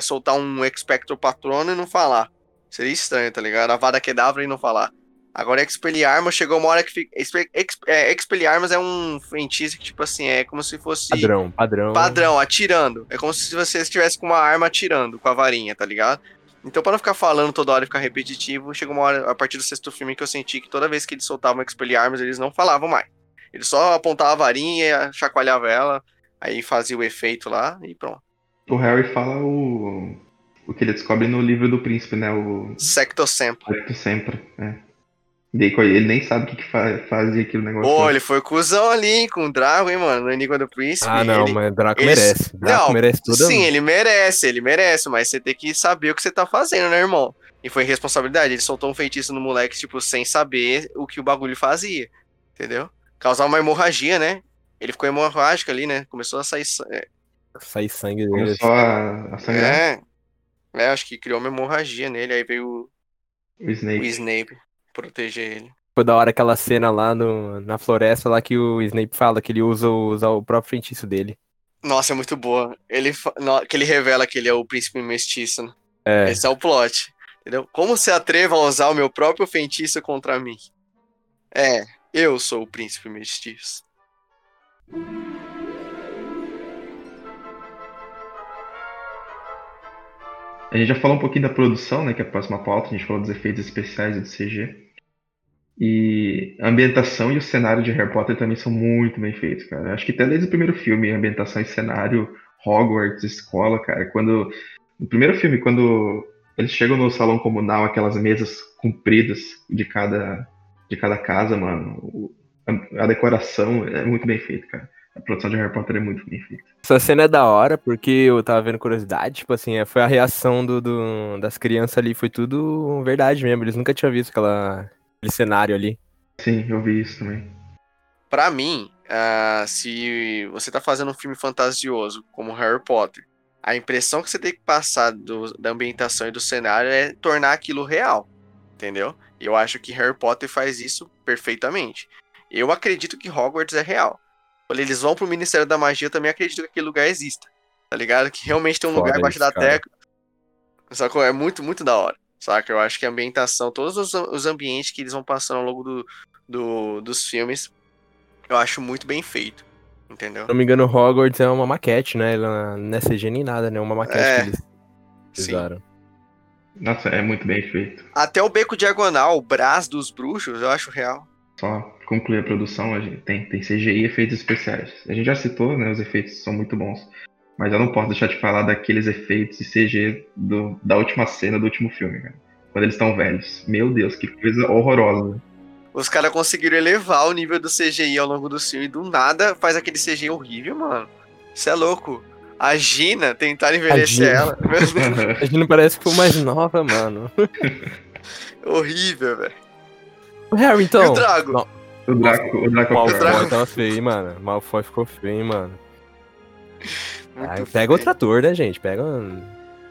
soltar um Expecto Patrono e não falar. Seria estranho, tá ligado? Avada Kedavra e não falar. Agora Expelliarmus, chegou uma hora que fica... Expelliarmus é um feitiço que, tipo assim, é como se fosse... Padrão. Padrão, atirando. É como se você estivesse com uma arma atirando, com a varinha, tá ligado? Então, pra não ficar falando toda hora e ficar repetitivo, chegou uma hora, a partir do sexto filme, que eu senti que toda vez que eles soltavam Expelliarmus, eles não falavam mais. Eles só apontavam a varinha, chacoalhavam ela, aí fazia o efeito lá e pronto. O Harry fala o que ele descobre no livro do príncipe, né? O Secto Sempra. Secto Sempra, é. Ele nem sabe o que fazia aquele negócio. Pô, ele foi cuzão ali com o Draco, hein, mano, no Enigma do Príncipe. Ah, não, mas o Draco merece. Draco não, merece tudo. Sim, ele merece, mas você tem que saber o que você tá fazendo, né, irmão? E foi responsabilidade, ele soltou um feitiço no moleque, tipo, sem saber o que o bagulho fazia, entendeu? Causar uma hemorragia, né? Ele ficou hemorrágico ali, né? Começou a sair sangue. Sair sangue dele. Começou a sangrar. É, acho que criou uma hemorragia nele, aí veio o Snape. Proteger ele. Foi da hora aquela cena lá na floresta lá que o Snape fala que ele usa o próprio feitiço dele. Nossa, é muito boa. Que ele revela que ele é o príncipe mestiço, né? É. Esse é o plot. Entendeu? Como se atreva a usar o meu próprio feitiço contra mim? Eu sou o príncipe mestiço. A gente já falou um pouquinho da produção, né, que é a próxima pauta, a gente falou dos efeitos especiais e do CG. E a ambientação e o cenário de Harry Potter também são muito bem feitos, cara. Acho que até desde o primeiro filme, a ambientação e cenário, Hogwarts, escola, cara. No primeiro filme, quando eles chegam no salão comunal, aquelas mesas compridas de cada casa, mano, a decoração é muito bem feita, cara. A produção de Harry Potter é muito bem feita. Essa cena é da hora, porque eu tava vendo curiosidade, tipo assim, foi a reação das crianças ali, foi tudo verdade mesmo, eles nunca tinham visto aquele cenário ali. Sim, eu vi isso também. Pra mim, se você tá fazendo um filme fantasioso, como Harry Potter, a impressão que você tem que passar da ambientação e do cenário é tornar aquilo real, entendeu? Eu acho que Harry Potter faz isso perfeitamente. Eu acredito que Hogwarts é real. Eles vão pro Ministério da Magia, eu também acredito que aquele lugar exista, tá ligado? Que realmente tem um lugar embaixo da terra. Sacou? É muito, muito da hora, saca? Eu acho que a ambientação, todos os ambientes que eles vão passando ao longo dos filmes, eu acho muito bem feito, entendeu? Se não me engano, Hogwarts é uma maquete, né? Ela não é CG nem nada, né? É uma maquete que eles usaram. Sim. Nossa, é muito bem feito. Até o beco diagonal, o brás dos bruxos, eu acho real. Só concluir a produção, a gente tem CGI e efeitos especiais. A gente já citou, né? Os efeitos são muito bons. Mas eu não posso deixar de falar daqueles efeitos e CG da última cena do último filme, cara. Quando eles estão velhos. Meu Deus, que coisa horrorosa. Os caras conseguiram elevar o nível do CGI ao longo do filme. Do nada faz aquele CGI horrível, mano. Isso é louco. A Gina, tentaram envelhecer ela. A Gina parece que foi mais nova, mano. Horrível, velho. O Harry, então. E o Drago? Não. O Draco. Malfoy tava feio, hein, mano. Malfoy ficou feio, hein, mano. Aí, pega outro ator, né, gente? Pega uma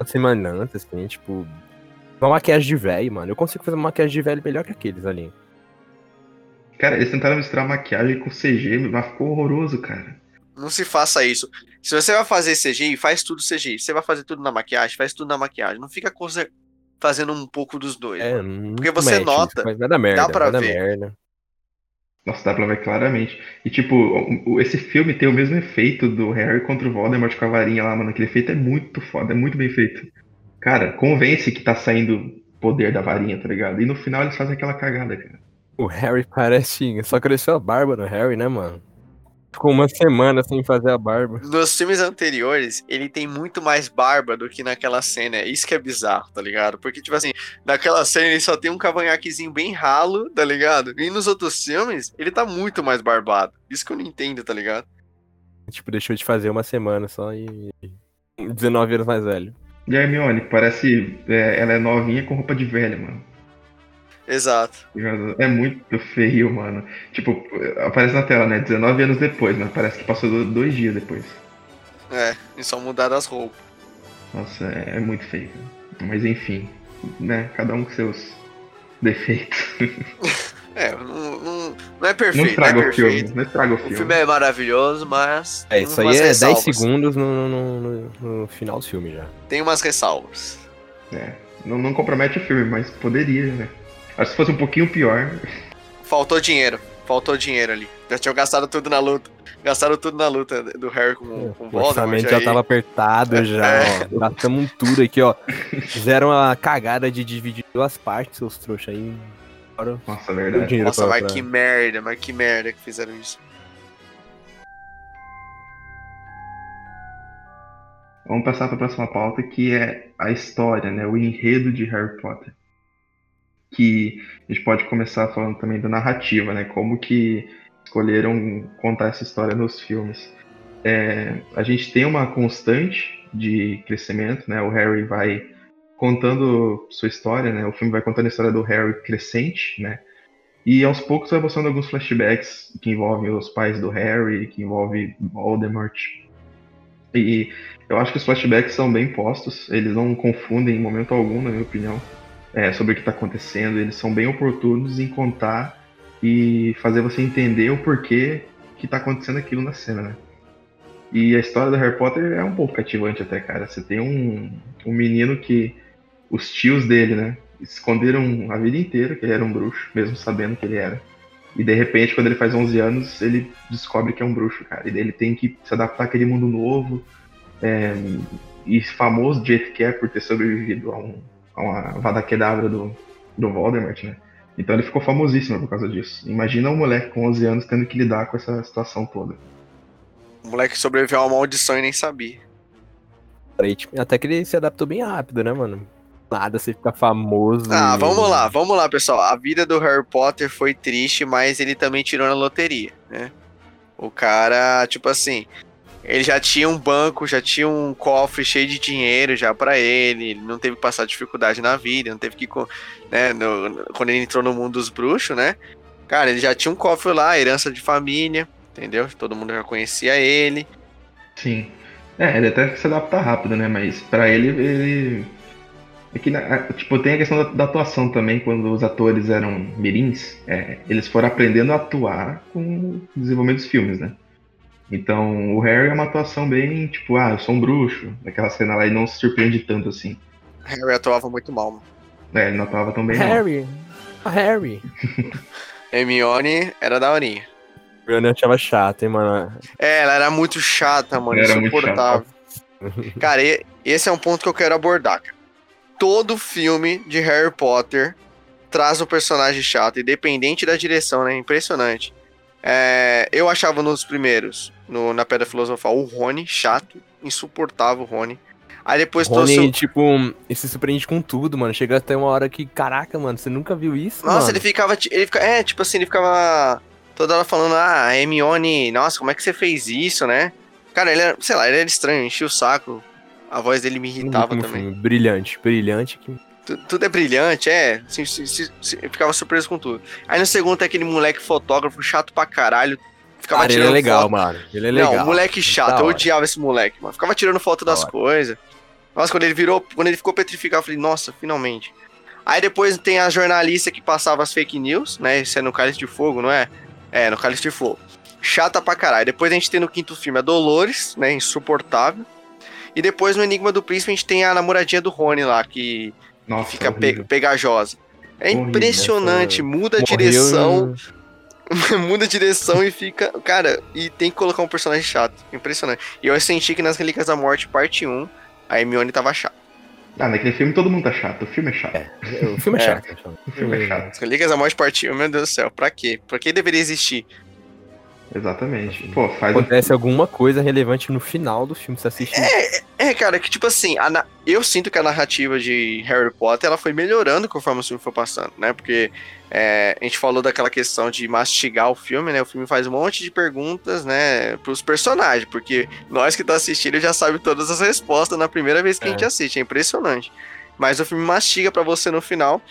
semananta, assim, tipo... Uma maquiagem de velho, mano. Eu consigo fazer uma maquiagem de velho melhor que aqueles ali. Cara, eles tentaram misturar maquiagem com CG, mas ficou horroroso, cara. Não se faça isso. Se você vai fazer CGI, faz tudo CGI. Se você vai fazer tudo na maquiagem, faz tudo na maquiagem. Não fica fazendo um pouco dos dois. É, mano. Porque você match, nota, mas nada merda, dá pra nada ver. Merda. Nossa, dá pra ver claramente. E tipo, esse filme tem o mesmo efeito do Harry contra o Voldemort com a varinha lá, mano. Aquele efeito é muito foda, é muito bem feito. Cara, convence que tá saindo poder da varinha, tá ligado? E no final eles fazem aquela cagada, cara. O Harry parece... Só cresceu a barba no Harry, né, mano? Ficou uma semana sem fazer a barba. Nos filmes anteriores, ele tem muito mais barba do que naquela cena. É isso que é bizarro, tá ligado? Porque, tipo assim, naquela cena ele só tem um cavanhaquezinho bem ralo, tá ligado? E nos outros filmes, ele tá muito mais barbado. Isso que eu não entendo, tá ligado? Tipo, deixou de fazer uma semana só e... 19 anos mais velho. E a Hermione, parece... ela é novinha com roupa de velha, mano. Exato. É muito feio, mano. Tipo, aparece na tela, né? 19 anos depois, mas parece que passou 2 dias depois. É, e só mudaram as roupas. Nossa, é muito feio. Mas enfim, né? Cada um com seus defeitos. Não é perfeito. Não estraga o filme. O filme é maravilhoso, mas... isso aí é 10 segundos no final do filme já. Tem umas ressalvas. Não compromete o filme, mas poderia, né? Acho que fosse um pouquinho pior. Faltou dinheiro ali. Já tinham gastado tudo na luta. Gastaram tudo na luta do Harry com o Voldemort. O orçamento já tava apertado já, ó. Gastamos tudo aqui, ó. Fizeram a cagada de dividir 2 partes, seus trouxas aí. Nossa, verdade. Nossa, mas que merda que fizeram isso. Vamos passar pra próxima pauta, que é a história, né? O enredo de Harry Potter. Que a gente pode começar falando também da narrativa, né? Como que escolheram contar essa história nos filmes. A gente tem uma constante de crescimento, né? O Harry vai contando sua história, né? O filme vai contando a história do Harry crescente, né? E aos poucos vai mostrando alguns flashbacks que envolvem os pais do Harry, que envolvem Voldemort. E eu acho que os flashbacks são bem postos, eles não confundem em momento algum, na minha opinião. Sobre o que está acontecendo, eles são bem oportunos em contar e fazer você entender o porquê que está acontecendo aquilo na cena, né? E a história do Harry Potter é um pouco cativante até, cara. Você tem um menino que os tios dele, né, esconderam a vida inteira que ele era um bruxo, mesmo sabendo que ele era. E de repente, quando ele faz 11 anos, ele descobre que é um bruxo, cara. E ele tem que se adaptar àquele mundo novo e famoso do jeito que é por ter sobrevivido a uma Avada Kedavra do Voldemort, né? Então ele ficou famosíssimo por causa disso. Imagina um moleque com 11 anos tendo que lidar com essa situação toda. O moleque sobreviveu a uma maldição e nem sabia. Até que ele se adaptou bem rápido, né, mano? Nada, você fica famoso... Vamos lá, pessoal. A vida do Harry Potter foi triste, mas ele também tirou na loteria, né? O cara, tipo assim, ele já tinha um banco, já tinha um cofre cheio de dinheiro já pra ele, ele não teve que passar dificuldade na vida, não teve que, né, quando ele entrou no mundo dos bruxos, né, cara, ele já tinha um cofre lá, herança de família, entendeu? Todo mundo já conhecia ele. Sim. É, ele até se adapta rápido, né, mas pra ele, É que, tipo, tem a questão da atuação também, quando os atores eram mirins, eles foram aprendendo a atuar com o desenvolvimento dos filmes, né? Então, o Harry é uma atuação bem, tipo, eu sou um bruxo, naquela cena lá, e não se surpreende tanto, assim. Harry atuava muito mal, mano. É, ele não atuava tão bem, Harry! Hermione era daorinha. Hermione achava chata, hein, mano? É, ela era muito chata, mano, insuportável. Cara, esse é um ponto que eu quero abordar, cara. Todo filme de Harry Potter traz um personagem chato, independente da direção, né? Impressionante. Eu achava nos primeiros, na Pedra Filosofal, o Rony chato, insuportável o Rony. Aí depois Rony, tipo, ele se surpreende com tudo, mano. Chega até uma hora que, caraca, mano, você nunca viu isso, mano? Nossa, ele ficava toda hora falando, Hermione, nossa, como é que você fez isso, né? Cara, ele era, sei lá, ele era estranho, enchia o saco. A voz dele me irritava também. Filme. Brilhante. Tudo é brilhante, eu ficava surpreso com tudo. Aí no segundo é aquele moleque fotógrafo chato pra caralho. Ficava tirando ele é legal, foto. Mano. Ele é legal. Não, moleque chato. Eu odiava esse moleque, mano. Ficava tirando foto das coisas. Nossa, quando ele ficou petrificado, eu falei, nossa, finalmente. Aí depois tem a jornalista que passava as fake news, né? Isso é no Cálice de Fogo, não é? É, no Cálice de Fogo. Chata pra caralho. Depois a gente tem no quinto filme a Dolores, né? Insuportável. E depois no Enigma do Príncipe a gente tem a namoradinha do Rony lá, que, nossa, que fica pegajosa. É impressionante, muda a direção, e fica... Cara, e tem que colocar um personagem chato, impressionante. E eu senti que nas Relíquias da Morte, parte 1, a Hermione tava chata. Naquele filme todo mundo tá chato, o filme é chato. Nas Relíquias da Morte, parte 1, meu Deus do céu, pra quê? Pra que deveria existir? Exatamente. Pô, acontece alguma coisa relevante no final do filme, você assiste. Cara, que tipo assim, eu sinto que a narrativa de Harry Potter, ela foi melhorando conforme o filme foi passando, né? Porque a gente falou daquela questão de mastigar o filme, né? O filme faz um monte de perguntas, né? Pros personagens, porque nós que tá assistindo já sabe todas as respostas na primeira vez que a gente assiste, é impressionante. Mas o filme mastiga pra você no final,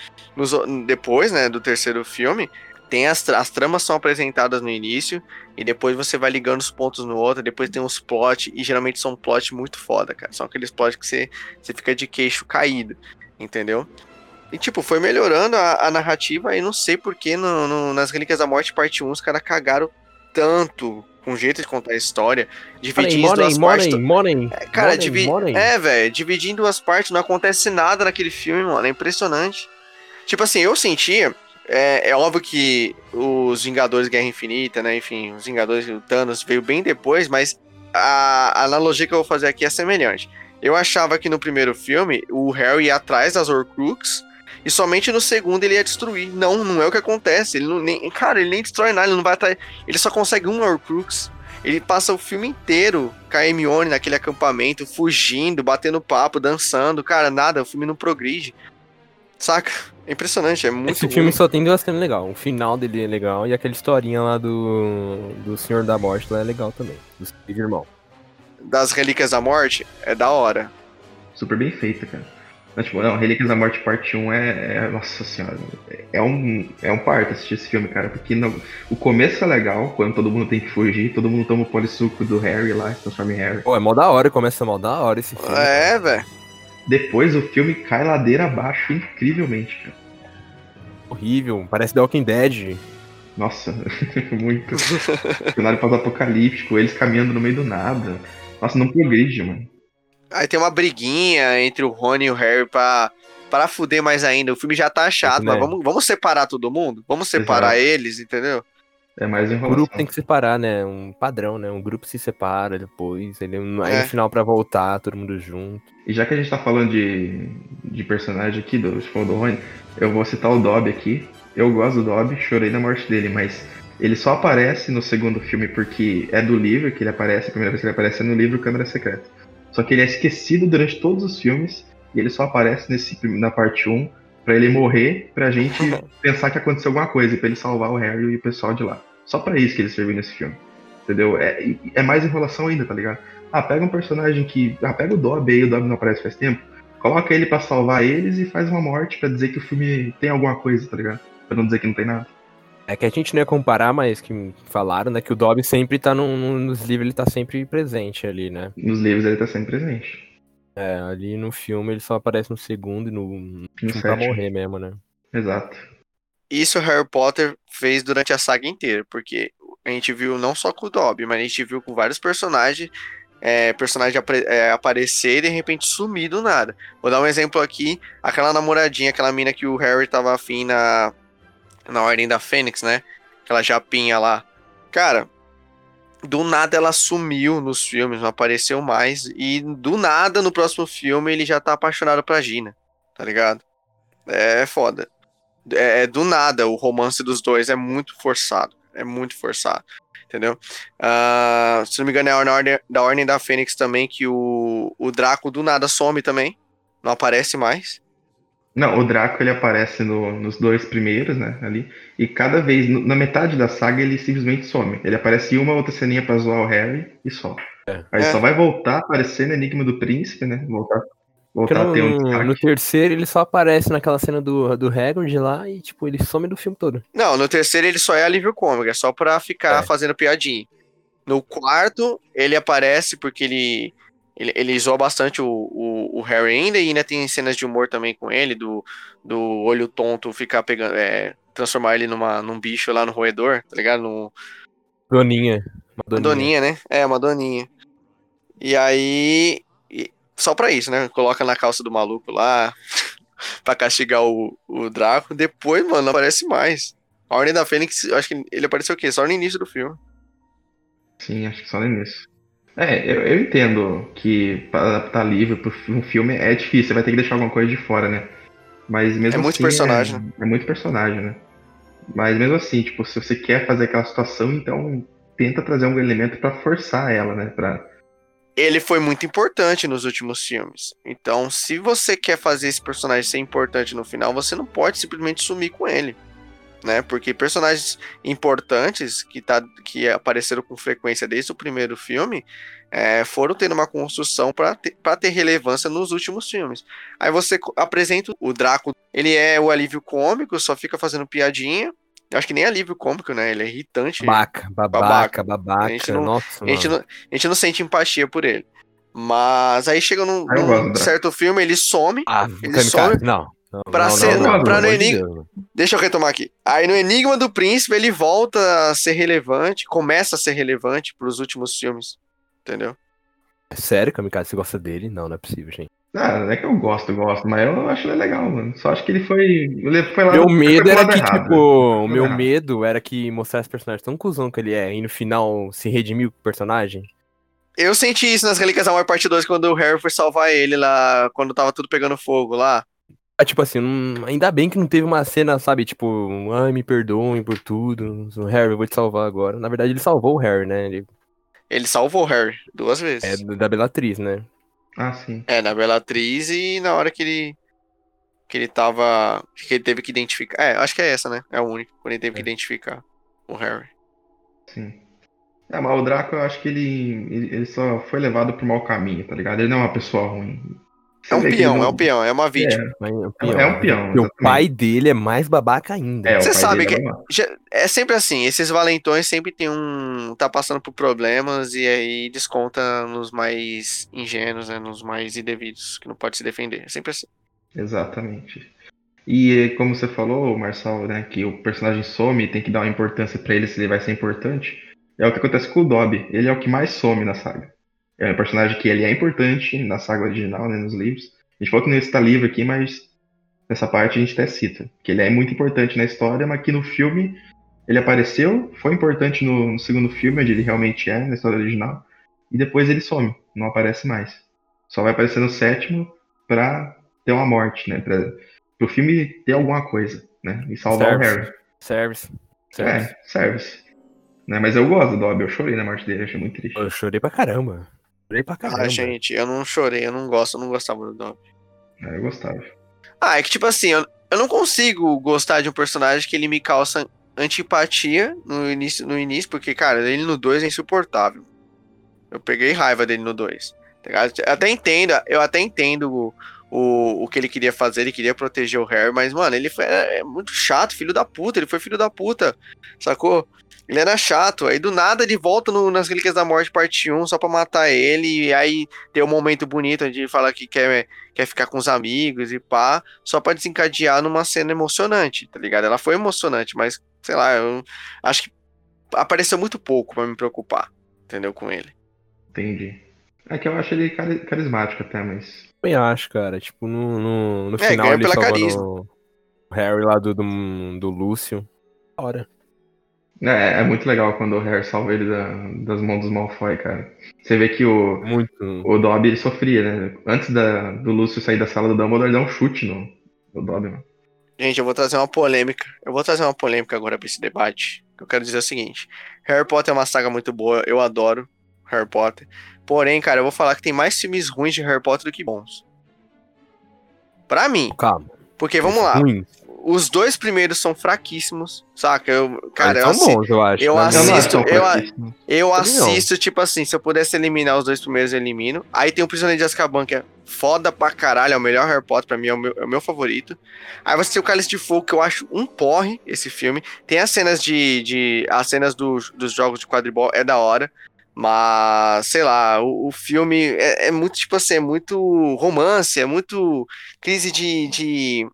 depois, né, do terceiro filme. Tem as tramas são apresentadas no início, e depois você vai ligando os pontos no outro, depois tem uns plot, e geralmente são plot muito foda, cara. São aqueles plot que você fica de queixo caído, entendeu? E tipo, foi melhorando a narrativa, e não sei porque nas Relíquias da Morte, parte 1, os caras cagaram tanto com o jeito de contar a história, dividir em duas partes. Dividir em duas partes, não acontece nada naquele filme, mano, é impressionante. Tipo assim, eu sentia... É óbvio que os Vingadores Guerra Infinita, né, enfim, os Vingadores do Thanos veio bem depois, mas a analogia que eu vou fazer aqui é semelhante. Eu achava que no primeiro filme o Harry ia atrás das Horcrux e somente no segundo ele ia destruir. Não é o que acontece. Ele nem destrói nada, ele não vai atrás. Ele só consegue uma Horcrux. Ele passa o filme inteiro com a Hermione naquele acampamento, fugindo, batendo papo, dançando. Cara, nada, o filme não progride. Saca? É impressionante, é muito. Esse filme só tem duas cenas legais. O final dele é legal e aquela historinha lá do Senhor da Morte lá é legal também. Dos irmãos. Das Relíquias da Morte é da hora. Super bem feita, cara. Mas, tipo, Relíquias da Morte parte 1 nossa senhora. É um parto assistir esse filme, cara. Porque o começo é legal, quando todo mundo tem que fugir, todo mundo toma o polissuco do Harry lá, se transforma em Harry. Pô, é mó da hora, começa mó da hora esse filme. É, velho. Depois o filme cai ladeira abaixo incrivelmente, cara. Horrível, parece The Walking Dead. Nossa, muito. Cenário pós-apocalíptico, eles caminhando no meio do nada. Nossa, não progride, mano. Aí tem uma briguinha entre o Rony e o Harry pra fuder mais ainda. O filme já tá chato, mas vamos separar todo mundo? Vamos separar eles, entendeu? É mais enrolação. O grupo tem que separar, né? Um padrão, né? Um grupo se separa depois, aí no final pra voltar, todo mundo junto. E já que a gente tá falando de personagem aqui, do Rony, eu vou citar o Dobby aqui. Eu gosto do Dobby, chorei na morte dele, mas ele só aparece no segundo filme porque é do livro que ele aparece, a primeira vez que ele aparece é no livro Câmara Secreta. Só que ele é esquecido durante todos os filmes e ele só aparece na parte 1 pra ele morrer, pra gente pensar que aconteceu alguma coisa e pra ele salvar o Harry e o pessoal de lá. Só pra isso que ele serviu nesse filme. entendeu? É mais enrolação ainda, tá ligado? Ah, pega um personagem que... Ah, pega o Dobby aí, o Dobby não aparece faz tempo. Coloca ele pra salvar eles e faz uma morte pra dizer que o filme tem alguma coisa, tá ligado? Pra não dizer que não tem nada. É que a gente não ia comparar, mas que falaram, né? Que o Dobby sempre tá nos livros, ele tá sempre presente ali, né? Nos livros ele tá sempre presente. É, ali no filme ele só aparece no segundo e no último pra morrer mesmo, né? Exato. Isso o Harry Potter fez durante a saga inteira, porque a gente viu não só com o Dobby, mas a gente viu com vários personagens... aparecer e de repente sumir do nada. Vou dar um exemplo aqui, aquela namoradinha, aquela mina que o Harry tava afim na Ordem da Fênix, né? Aquela japinha lá. Cara, do nada ela sumiu nos filmes, não apareceu mais, e do nada no próximo filme ele já tá apaixonado pra Gina, tá ligado? É foda. É do nada, o romance dos dois é muito forçado, entendeu? Se não me engano, é da Ordem da Fênix também, que o Draco do nada some também, não aparece mais. Não, o Draco ele aparece nos dois primeiros, né, ali, e cada vez, na metade da saga, ele simplesmente some. Ele aparece uma outra ceninha pra zoar o Harry e só. Aí só vai voltar a aparecer no Enigma do Príncipe, né, voltar a ter um destaque. No terceiro ele só aparece naquela cena do Hagrid lá e, tipo, ele some do filme todo. Não, no terceiro ele só é alívio cômico, é só pra ficar fazendo piadinha. No quarto ele aparece porque ele zoa bastante o Harry ainda, e ainda tem cenas de humor também com ele, do olho tonto ficar pegando, transformar ele num bicho lá no roedor, tá ligado? Doninha, né? É, uma doninha. E aí... Só pra isso, né? Coloca na calça do maluco lá pra castigar o Draco. Depois, mano, não aparece mais. A Ordem da Fênix, acho que ele apareceu o quê? Só no início do filme. Sim, acho que só no início. Eu entendo que pra adaptar livro pro um filme é difícil. Você vai ter que deixar alguma coisa de fora, né? Mas mesmo assim... É muito personagem, né? Mas mesmo assim, tipo, se você quer fazer aquela situação, então tenta trazer um elemento pra forçar ela, né? Ele foi muito importante nos últimos filmes. Então, se você quer fazer esse personagem ser importante no final, você não pode simplesmente sumir com ele, né? Porque personagens importantes que apareceram com frequência desde o primeiro filme foram tendo uma construção pra ter relevância nos últimos filmes. Aí você apresenta o Draco, ele é o alívio cômico, só fica fazendo piadinha. Acho que nem é alívio cômico, né? Ele é irritante. Babaca. A gente não sente empatia por ele. Mas aí chega num certo filme, ele some. Deixa eu retomar aqui. Aí no Enigma do Príncipe, ele volta a ser relevante, começa a ser relevante pros últimos filmes. Entendeu? É sério, Kamikaze, você gosta dele? Não é possível, gente. Não é que eu gosto, mas eu acho ele legal, mano. Só acho que ele foi lá... Meu medo era que mostrasse o personagem tão cuzão que ele é, e no final se redimir o personagem. Eu senti isso nas Relíquias da Morte Parte 2, quando o Harry foi salvar ele lá, quando tava tudo pegando fogo lá. Tipo assim, ainda bem que não teve uma cena, sabe, tipo, ai, me perdoem por tudo, Harry, eu vou te salvar agora. Na verdade, ele salvou o Harry, né? Ele salvou o Harry 2 vezes. É, da Bellatrix, né? Ah, sim. É, na Bellatrix e na hora que ele tava... Que ele teve que identificar... acho que é essa, né? É a única. Quando ele teve que identificar o Harry. Sim. Mas o Draco, eu acho que ele só foi levado pro mau caminho, tá ligado? Ele não é uma pessoa ruim. É um peão, é uma vítima. É um peão. O pai dele é mais babaca ainda. Você sabe que é sempre assim, esses valentões sempre tem tá passando por problemas e aí desconta nos mais ingênuos, né, nos mais indevidos, que não pode se defender, é sempre assim. Exatamente. E como você falou, Marçal, né, que o personagem some e tem que dar uma importância pra ele se ele vai ser importante, é o que acontece com o Dobby, ele é o que mais some na saga. É um personagem que ele é importante na saga original, né, nos livros. A gente falou que não está livre aqui, mas nessa parte a gente até cita. Que ele é muito importante na história, mas que no filme ele apareceu, foi importante no segundo filme, onde ele realmente é, na história original. E depois ele some, não aparece mais. Só vai aparecer no sétimo pra ter uma morte, né? Pro filme ter alguma coisa, né? E salvar o Harry. Service. Né, mas eu gosto do Dobby, eu chorei na morte dele, achei muito triste. Eu chorei pra caramba. Ah, gente, eu não chorei, eu não gostava do Dobby. Eu gostava. É que tipo assim, eu não consigo gostar de um personagem que ele me causa antipatia no início, porque, cara, ele no 2 é insuportável. Eu peguei raiva dele no 2. Eu até entendo o que ele queria fazer, ele queria proteger o Harry, mas, mano, ele foi muito chato, filho da puta, sacou? Ele era chato, aí do nada ele volta nas Relíquias da Morte parte 1 só pra matar ele, e aí tem um momento bonito onde ele fala que quer ficar com os amigos e pá, só pra desencadear numa cena emocionante, tá ligado? Ela foi emocionante, mas, sei lá, eu acho que apareceu muito pouco pra me preocupar, entendeu, com ele. Entendi. É que eu acho ele carismático até, mas... Bem, acho, cara, tipo, no final ele salvando o Harry lá do Lúcio. Da hora. É muito legal quando o Harry salva ele das mãos dos Malfoy, cara. Você vê que o Dobby, ele sofria, né? Antes do Lúcio sair da sala do Dumbledore, ele dá um chute no Dobby, mano. Gente, eu vou trazer uma polêmica agora pra esse debate. Eu quero dizer o seguinte. Harry Potter é uma saga muito boa, eu adoro Harry Potter. Porém, cara, eu vou falar que tem mais filmes ruins de Harry Potter do que bons. Pra mim. Calma. Porque, vamos lá. Ruim. Os dois primeiros são fraquíssimos, saca? Eu assisto, tipo assim, se eu pudesse eliminar os dois primeiros, eu elimino. Aí tem o Prisioneiro de Azkaban, que é foda pra caralho, é o melhor Harry Potter, pra mim é o meu favorito. Aí você tem o Cálice de Fogo, que eu acho um porre, esse filme. Tem as cenas dos jogos de quadribol, é da hora. Mas, sei lá, o filme é muito, tipo assim, é muito romance, é muito crise de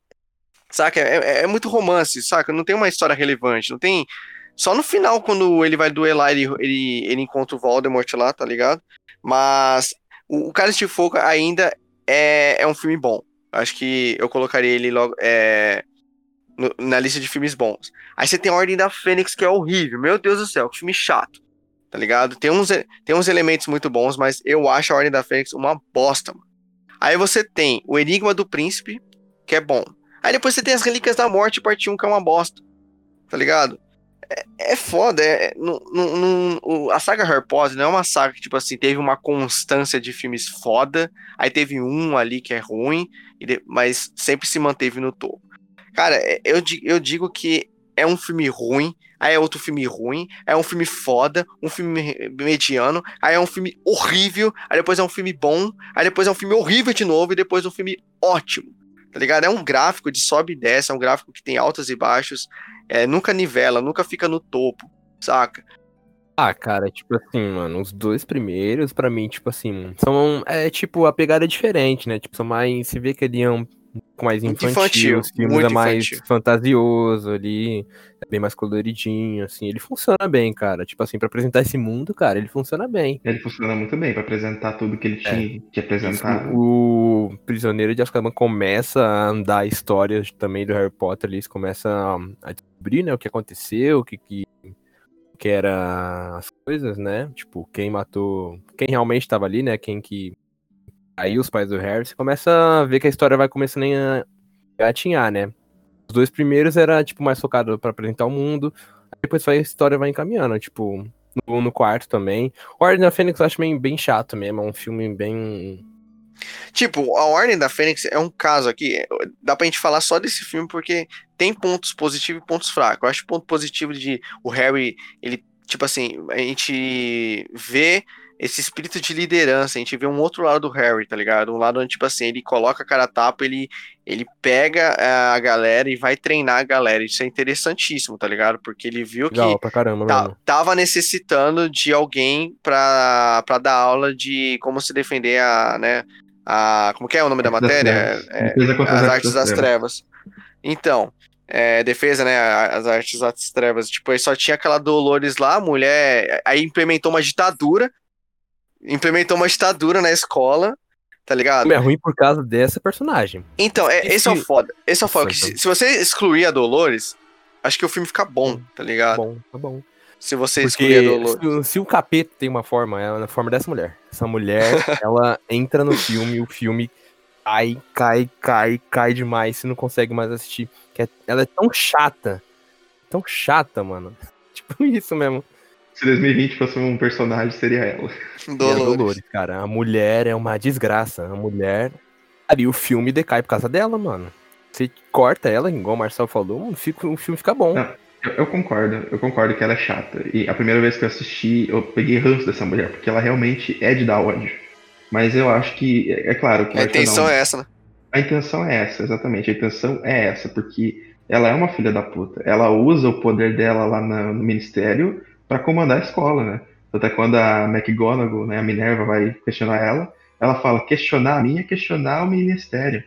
saca? É muito romance, saca? Não tem uma história relevante, não tem... Só no final, quando ele vai duelar, ele encontra o Voldemort lá, tá ligado? Mas o Cálice de Fogo ainda é um filme bom. Acho que eu colocaria ele logo na lista de filmes bons. Aí você tem a Ordem da Fênix, que é horrível. Meu Deus do céu, que filme chato, tá ligado? Tem uns elementos muito bons, mas eu acho a Ordem da Fênix uma bosta, mano. Aí você tem o Enigma do Príncipe, que é bom. Aí depois você tem as Relíquias da Morte, parte 1, que é uma bosta, tá ligado? É foda, a saga Harry Potter não é uma saga que, tipo assim, teve uma constância de filmes foda, aí teve um ali que é ruim, mas sempre se manteve no topo. Cara, eu digo que é um filme ruim, aí é outro filme ruim, aí é um filme foda, um filme mediano, aí é um filme horrível, aí depois é um filme bom, aí depois é um filme horrível de novo, e depois um filme ótimo. Tá ligado? É um gráfico de sobe e desce, é um gráfico que tem altas e baixos, nunca nivela, nunca fica no topo, saca? Ah, cara, tipo assim, mano, os dois primeiros, pra mim, tipo assim, são, tipo, a pegada é diferente, né? Tipo, são mais, se vê que ele é um pouco mais infantil, os filmes é mais fantasioso ali, é bem mais coloridinho, assim, ele funciona bem, cara, tipo assim, pra apresentar esse mundo, cara, ele funciona bem. Ele funciona muito bem pra apresentar tudo que ele tinha que apresentar. O Prisioneiro de Azkaban começa a andar histórias também do Harry Potter, eles começam a descobrir, né, o que aconteceu, o que era as coisas, né, tipo, quem matou, quem realmente tava ali, né, quem que... Aí os pais do Harry, você começa a ver que a história vai começando a engatinhar, né? Os dois primeiros era, tipo, mais focado pra apresentar o mundo. Aí depois a história vai encaminhando, tipo, no quarto também. A Ordem da Fênix eu acho bem chato mesmo, é um filme bem... Tipo, a Ordem da Fênix é um caso aqui, dá pra gente falar só desse filme porque tem pontos positivos e pontos fracos. Eu acho o ponto positivo de o Harry, ele, tipo assim, a gente vê... Esse espírito de liderança, a gente vê um outro lado do Harry, tá ligado? Um lado onde, tipo assim, ele coloca a cara a tapa, ele pega a galera e vai treinar a galera. Isso é interessantíssimo, tá ligado? Porque ele viu que pra caramba, tava necessitando de alguém pra dar aula de como se defender como que é o nome da matéria? As Artes das Trevas. Então... defesa, né, as artes das trevas. Tipo, aí só tinha aquela Dolores lá, a mulher, aí implementou uma ditadura na escola, tá ligado? É ruim por causa dessa personagem. Então, esse é o foda, que se você excluir a Dolores, acho que o filme fica bom, tá ligado? Tá bom. Se você excluir a Dolores. Se o capeta tem uma forma, é na forma dessa mulher. Essa mulher, ela entra no filme, o filme... Cai demais, você não consegue mais assistir. Ela é tão chata, mano. Tipo isso mesmo. Se 2020 fosse um personagem, seria ela. Dolores, cara. A mulher é uma desgraça. A mulher... Ali o filme decai por causa dela, mano. Você corta ela, igual o Marcel falou, o filme fica bom. Não, Eu concordo que ela é chata. E a primeira vez que eu assisti, eu peguei ranço dessa mulher, porque ela realmente é de dar ódio. Mas eu acho que, é claro... que a intenção é essa, né? A intenção é essa, exatamente. A intenção é essa, porque ela é uma filha da puta. Ela usa o poder dela lá no ministério pra comandar a escola, né? Até quando a McGonagall, né, a Minerva, vai questionar ela, ela fala, questionar a minha, questionar o ministério.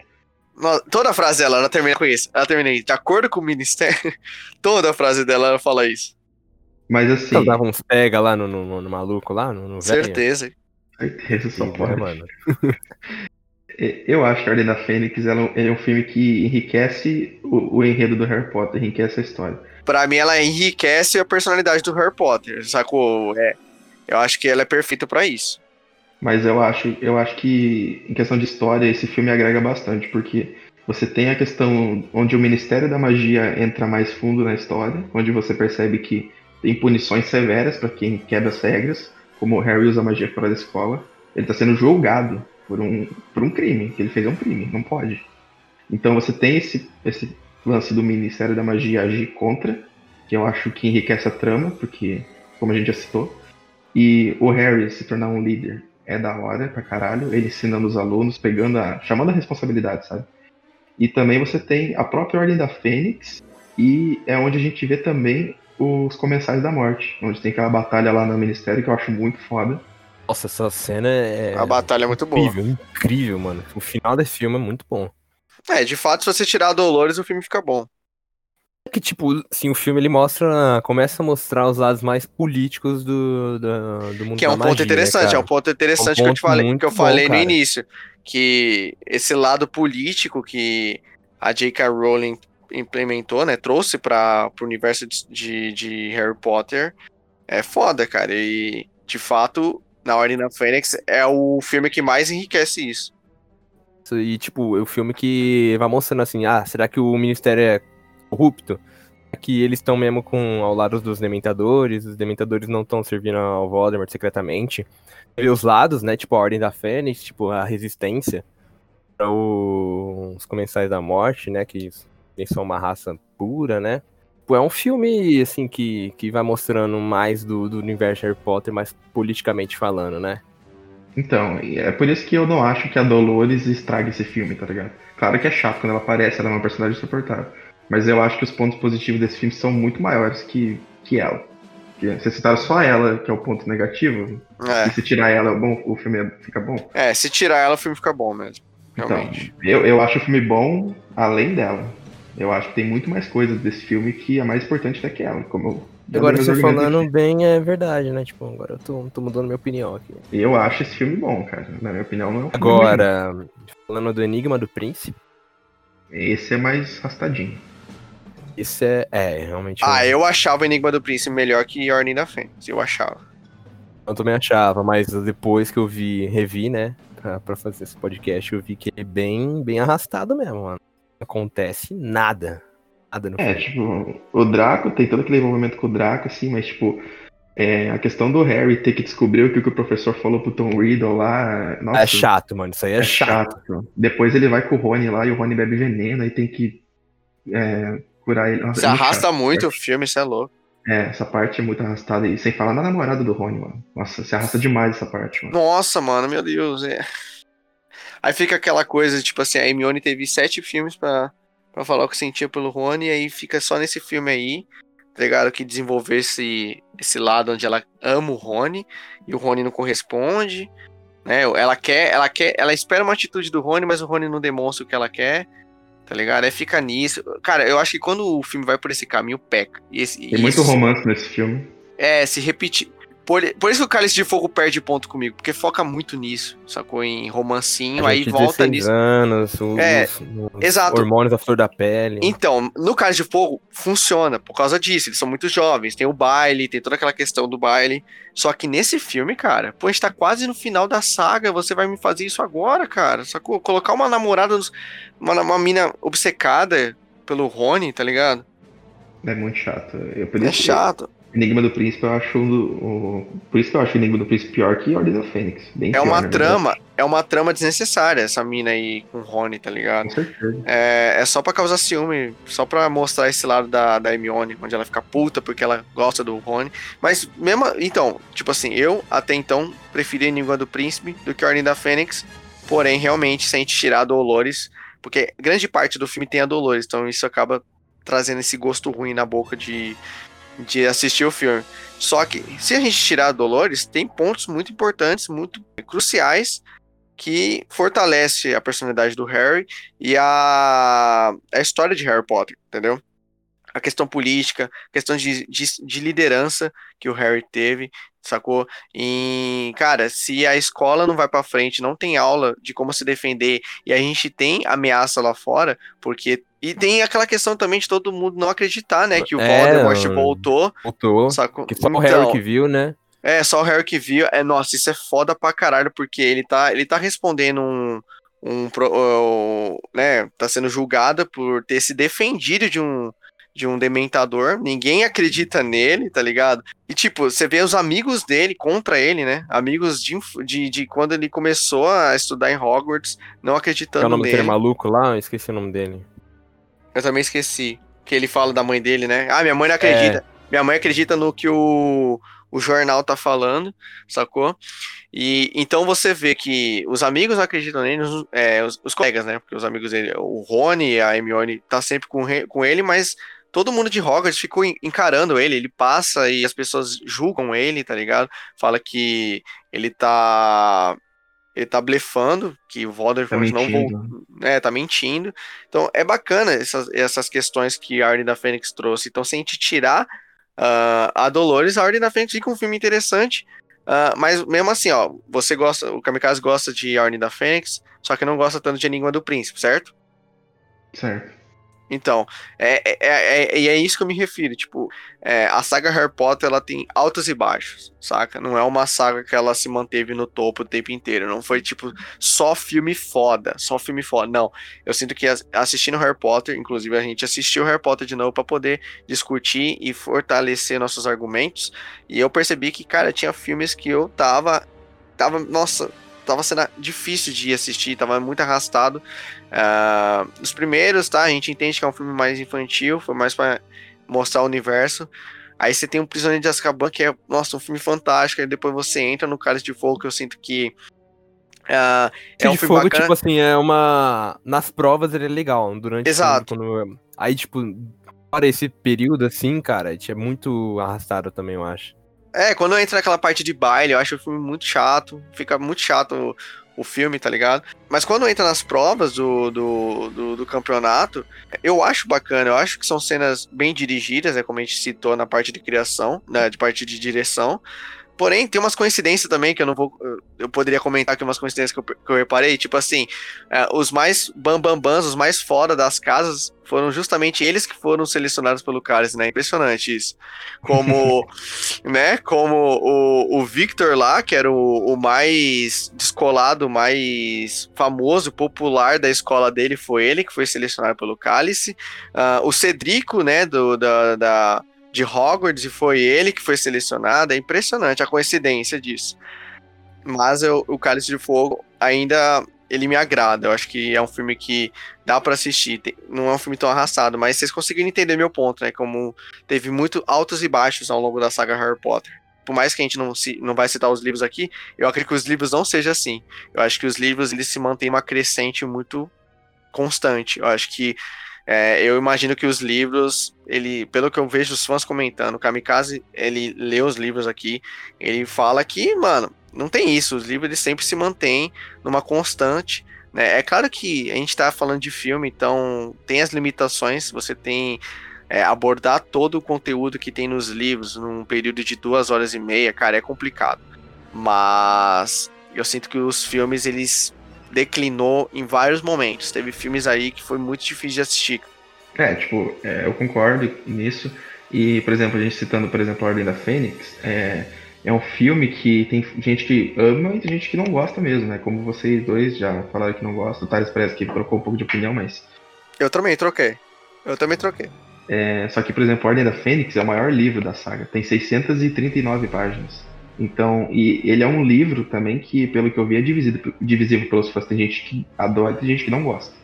Toda a frase dela, ela termina com isso. Ela termina aí, de acordo com o ministério, toda a frase dela, ela fala isso. Mas assim... Ela dava uns pega lá no maluco, lá no certeza. Velho. Certeza, só pode. É, mano. Eu acho que A Ordem da Fênix ela é um filme que enriquece o enredo do Harry Potter, enriquece a história. Pra mim, ela enriquece a personalidade do Harry Potter, sacou? É. Eu acho que ela é perfeita pra isso. Mas eu acho que, em questão de história, esse filme agrega bastante, porque você tem a questão onde o Ministério da Magia entra mais fundo na história, onde você percebe que tem punições severas pra quem quebra as regras, como o Harry usa magia fora da escola. Ele tá sendo julgado por um crime, que ele fez um crime, não pode. Então você tem esse lance do Ministério da Magia agir contra, que eu acho que enriquece a trama, porque, como a gente já citou, e o Harry se tornar um líder é da hora pra caralho, ele ensinando os alunos, chamando a responsabilidade, sabe? E também você tem a própria Ordem da Fênix, e é onde a gente vê também os Comensais da Morte, onde tem aquela batalha lá no Ministério que eu acho muito foda. Nossa, essa cena é... A batalha é muito incrível, boa. Incrível, mano. O final desse filme é muito bom. É, de fato, se você tirar a Dolores, o filme fica bom. Que, tipo, assim, o filme ele mostra, começa a mostrar os lados mais políticos do mundo da magia, que é um ponto interessante, que eu falei no início, que esse lado político que a J.K. Rowling implementou, né, trouxe pro universo de Harry Potter, é foda, cara, e de fato, na Ordem da Fênix é o filme que mais enriquece isso. E, tipo, é o filme que vai mostrando assim, será que o Ministério é corrupto, que eles estão mesmo ao lado dos dementadores, os dementadores não estão servindo ao Voldemort secretamente, e os lados, né, tipo a Ordem da Fênix, tipo a resistência, os Comensais da Morte, né, que eles são uma raça pura, né, tipo, é um filme, assim, que vai mostrando mais do universo Harry Potter, mas politicamente falando, né. Então, é por isso que eu não acho que a Dolores estraga esse filme, tá ligado? Claro que é chato quando ela aparece, ela é uma personagem insuportável. Mas eu acho que os pontos positivos desse filme são muito maiores que ela. Vocês citaram só ela, que é o ponto negativo. É. E se tirar ela, o filme fica bom. É, se tirar ela, o filme fica bom mesmo. Realmente. Então, eu acho o filme bom além dela. Eu acho que tem muito mais coisas desse filme que é mais importante do que ela. Agora você falando bem é verdade, né? Tipo, agora eu tô mudando minha opinião aqui. Eu acho esse filme bom, cara. Na minha opinião, não é um filme agora, bom. Falando do Enigma do Príncipe. Esse é mais arrastadinho. Isso é realmente... eu achava o Enigma do Príncipe melhor que Ordem da Fênix, eu achava. Eu também achava, mas depois que eu revi, né, pra fazer esse podcast, eu vi que ele é bem, bem arrastado mesmo, mano. Não acontece nada. Nada no filme. Tipo, o Draco, tem todo aquele envolvimento com o Draco, assim, mas, tipo, a questão do Harry ter que descobrir o que o professor falou pro Tom Riddle lá... Nossa, é chato, mano, isso aí é chato. Depois ele vai com o Rony lá e o Rony bebe veneno e tem que... Nossa, se arrasta chato, muito o filme, isso é louco. É, essa parte é muito arrastada. E sem falar na namorada do Rony, mano. Nossa, se arrasta demais essa parte, mano. Nossa, mano, meu Deus. É. Aí fica aquela coisa, tipo assim, a Hermione teve 7 filmes pra falar o que sentia pelo Rony. E aí fica só nesse filme aí, tá ligado? Que desenvolver esse lado onde ela ama o Rony. E o Rony não corresponde. Né? Ela espera uma atitude do Rony, mas o Rony não demonstra o que ela quer. Tá ligado? É, fica nisso. Cara, eu acho que quando o filme vai por esse caminho, peca. Tem muito romance nesse filme. É, se repetir. Por isso que o Cálice de Fogo perde ponto comigo, porque foca muito nisso, sacou? Em romancinho, aí volta nisso. Anos, exato. Hormônios da flor da pele. Então, no Cálice de Fogo, funciona por causa disso. Eles são muito jovens, tem o baile, tem toda aquela questão do baile. Só que nesse filme, cara, a gente tá quase no final da saga, você vai me fazer isso agora, cara, sacou? Colocar uma namorada, uma mina obcecada pelo Rony, tá ligado? É muito chato. É chato. Enigma do Príncipe, eu acho por isso que eu acho o Enigma do Príncipe pior que Ordem da Fênix. Bem pior, uma trama, é uma trama desnecessária essa mina aí com o Rony, tá ligado? Com certeza. É só pra causar ciúme, só pra mostrar esse lado da Hermione, onde ela fica puta porque ela gosta do Rony. Mas mesmo, então, tipo assim, eu até então preferi Enigma do Príncipe do que Ordem da Fênix, porém realmente sem tirar a Dolores, porque grande parte do filme tem a Dolores, então isso acaba trazendo esse gosto ruim na boca de assistir o filme. Só que, se a gente tirar a Dolores, tem pontos muito importantes, muito cruciais, que fortalece a personalidade do Harry e a história de Harry Potter, entendeu? A questão política, a questão de liderança que o Harry teve, sacou? E, cara, se a escola não vai pra frente, não tem aula de como se defender, e a gente tem ameaça lá fora, porque... E tem aquela questão também de todo mundo não acreditar, né? Que o Voldemort voltou, sacou? Que só o Harry que viu, né? É, só o Harry que viu. É, nossa, isso é foda pra caralho, porque ele tá respondendo né? Tá sendo julgada por ter se defendido de um dementador, ninguém acredita nele, tá ligado? E tipo, você vê os amigos dele contra ele, né? Amigos de quando ele começou a estudar em Hogwarts, não acreditando nele. É o nome dele maluco lá? Eu esqueci o nome dele. Eu também esqueci, que ele fala da mãe dele, né? Ah, minha mãe não acredita. Minha mãe acredita no que o jornal tá falando, sacou? E então você vê que os amigos não acreditam nele, os colegas, né? Porque os amigos dele, o Rony, a Hermione, tá sempre com ele, mas todo mundo de Hogwarts ficou encarando ele passa e as pessoas julgam ele, tá ligado? Fala que ele tá blefando, que o Voldemort não voltou. Tá mentindo. Então, é bacana essas questões que a Ordem da Fênix trouxe. Então, se a gente tirar a Dolores, a Ordem da Fênix fica um filme interessante. Mas, mesmo assim, ó, você gosta, o Kamikaze gosta de A Ordem da Fênix, só que não gosta tanto de Enigma do Príncipe, certo? Certo. Então, é isso que eu me refiro, tipo, a saga Harry Potter, ela tem altos e baixos, saca? Não é uma saga que ela se manteve no topo o tempo inteiro, não foi, tipo, só filme foda, não. Eu sinto que assistindo Harry Potter, inclusive a gente assistiu Harry Potter de novo pra poder discutir e fortalecer nossos argumentos, e eu percebi que, cara, tinha filmes que eu tava sendo difícil de assistir, tava muito arrastado. Os primeiros, tá? A gente entende que é um filme mais infantil, foi mais pra mostrar o universo. Aí você tem o Prisioneiro de Azkaban, que é, nossa, um filme fantástico, aí depois você entra no Cálice de Fogo, que eu sinto que é um filme fogo, bacana. Tipo assim, é uma... Nas provas ele é legal, durante... Exato. Aí, tipo, para esse período, assim, cara, é muito arrastado também, eu acho. Quando entra naquela parte de baile, eu acho o filme muito chato, fica muito chato o filme, tá ligado? Mas quando entra nas provas do campeonato, eu acho bacana, eu acho que são cenas bem dirigidas, como a gente citou na parte de criação, né, de parte de direção. Porém, tem umas coincidências também que eu não vou... Eu poderia comentar aqui umas coincidências que eu reparei. Tipo assim, os mais bambambans, os mais fora das casas, foram justamente eles que foram selecionados pelo Cálice, né? Impressionante isso. Como, né? Como o Victor lá, que era o mais descolado, o mais famoso, popular da escola dele, foi ele que foi selecionado pelo Cálice. O Cedrico, né? De Hogwarts, e foi ele que foi selecionado. É impressionante a coincidência disso. Mas o Cálice de Fogo ainda, ele me agrada. Eu acho que é um filme que dá pra assistir. Não é um filme tão arrastado, mas vocês conseguiram entender meu ponto, né? Como teve muito altos e baixos ao longo da saga Harry Potter. Por mais que a gente não vai citar os livros aqui, eu acredito que os livros não sejam assim. Eu acho que os livros, eles se mantêm uma crescente muito constante. Eu acho que eu imagino que os livros, pelo que eu vejo os fãs comentando, o Kamikaze, ele lê os livros aqui, ele fala que, mano, não tem isso, os livros eles sempre se mantêm numa constante, né? É claro que a gente tá falando de filme, então tem as limitações, você tem abordar todo o conteúdo que tem nos livros num período de 2 horas e meia, cara, é complicado. Mas eu sinto que os filmes, eles... declinou em vários momentos. Teve filmes aí que foi muito difícil de assistir. Eu concordo nisso. E, por exemplo, a gente citando, por exemplo, A Ordem da Fênix, é um filme que tem gente que ama e tem gente que não gosta mesmo, né? Como vocês dois já falaram que não gostam. O Thales parece que trocou um pouco de opinião, mas... Eu também troquei. Só que, por exemplo, Ordem da Fênix é o maior livro da saga, tem 639 páginas. Então, e ele é um livro também que, pelo que eu vi, é divisível pelos fãs. Tem gente que adora e tem gente que não gosta.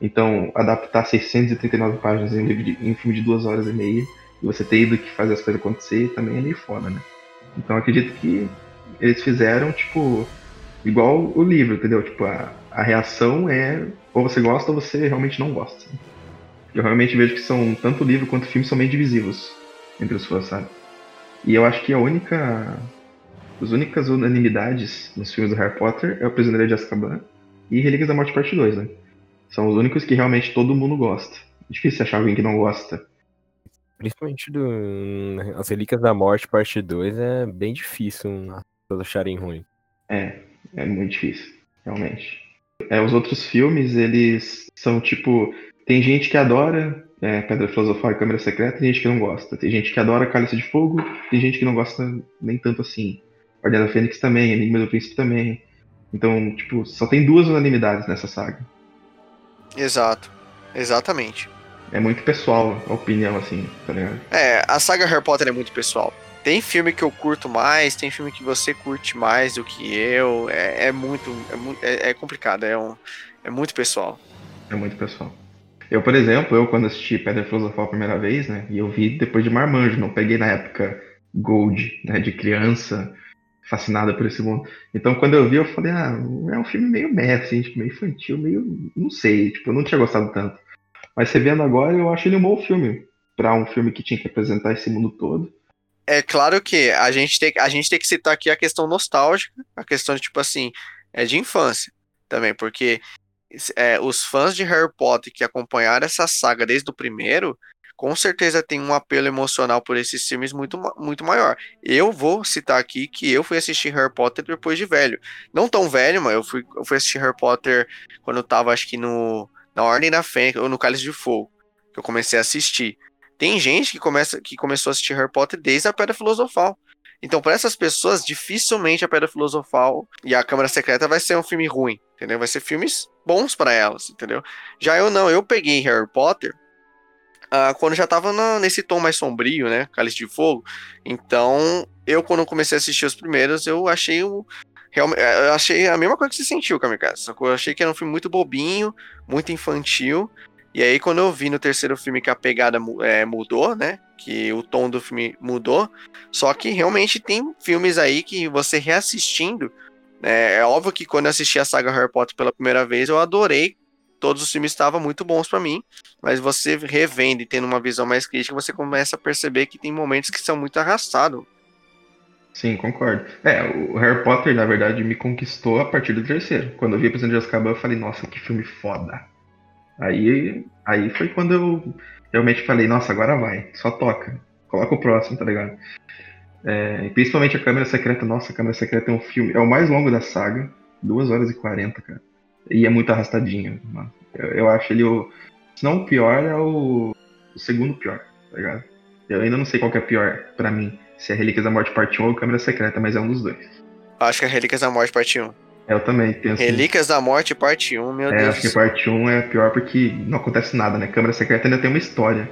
Então, adaptar 639 páginas em um filme de 2 horas e meia, e você ter ido que fazer as coisas acontecer, também é meio foda, né? Então, eu acredito que eles fizeram, tipo, igual o livro, entendeu? Tipo, a reação é ou você gosta ou você realmente não gosta. Eu realmente vejo que são, tanto o livro quanto o filme, são meio divisivos entre os fãs, sabe? E eu acho que as únicas unanimidades nos filmes do Harry Potter é o Prisioneiro de Azkaban e Relíquias da Morte Parte 2, né? São os únicos que realmente todo mundo gosta. Difícil achar alguém que não gosta. Principalmente as Relíquias da Morte Parte 2 é bem difícil todos acharem ruim. É muito difícil, realmente. Os outros filmes, eles são tipo... Tem gente que adora Pedra Filosofal e Câmara Secreta, tem gente que não gosta. Tem gente que adora Cálice de Fogo, tem gente que não gosta nem tanto assim. Ordem da Fênix também, Enigma do Príncipe também. Então, tipo, só tem 2 unanimidades nessa saga. Exato, exatamente. É muito pessoal a opinião, assim, tá ligado? A saga Harry Potter é muito pessoal. Tem filme que eu curto mais, tem filme que você curte mais do que eu. É complicado, é muito pessoal. É muito pessoal. Eu, por exemplo, quando assisti Pedra Filosofal a primeira vez, né, e eu vi depois de Marmanjo, não peguei na época Gold, né, de criança, fascinada por esse mundo. Então, quando eu vi, eu falei, é um filme meio merda, assim, tipo, meio infantil, meio, não sei, tipo, eu não tinha gostado tanto. Mas você vendo agora, eu acho ele um bom filme, pra um filme que tinha que apresentar esse mundo todo. É claro que a gente tem que citar aqui a questão nostálgica, a questão de, tipo assim, de infância também, porque... os fãs de Harry Potter que acompanharam essa saga desde o primeiro, com certeza tem um apelo emocional por esses filmes muito, muito maior. Eu vou citar aqui que eu fui assistir Harry Potter depois de velho. Não tão velho, mas eu fui assistir Harry Potter quando eu tava, acho que na Ordem da Fênix, ou no Cálice de Fogo, que eu comecei a assistir. Tem gente que começou a assistir Harry Potter desde a Pedra Filosofal. Então, para essas pessoas, dificilmente a Pedra Filosofal e a Câmara Secreta vai ser um filme ruim, entendeu? Vai ser filmes bons para elas, entendeu? Já eu não, eu peguei Harry Potter quando já tava nesse tom mais sombrio, né? Cálice de Fogo. Então, quando comecei a assistir os primeiros, eu achei a mesma coisa que você sentiu, Kamikaze. Só que eu achei que era um filme muito bobinho, muito infantil. E aí, quando eu vi no terceiro filme que a pegada mudou, né? Que o tom do filme mudou. Só que realmente tem filmes aí que você reassistindo... É óbvio que quando eu assisti a saga Harry Potter pela primeira vez, eu adorei. Todos os filmes estavam muito bons pra mim. Mas você revendo e tendo uma visão mais crítica, você começa a perceber que tem momentos que são muito arrastados. Sim, concordo. O Harry Potter, na verdade, me conquistou a partir do terceiro. Quando eu vi Prisioneiro de Azkaban, eu falei, nossa, que filme foda. Aí foi quando eu realmente falei, nossa, agora vai, só toca, coloca o próximo, tá ligado? E principalmente a Câmara Secreta, nossa, a Câmara Secreta é um filme, é o mais longo da saga, 2 horas e 40, cara, e é muito arrastadinho, mano. Eu acho ele, se não o pior, é o segundo pior, tá ligado? Eu ainda não sei qual que é pior pra mim, se é Relíquias da Morte Parte 1 ou Câmara Secreta, mas é um dos dois. Acho que é Relíquias da Morte Parte 1. Eu também penso. Relíquias da Morte, parte 1, meu Deus. Acho que parte 1 é pior porque não acontece nada, né? Câmara Secreta ainda tem uma história,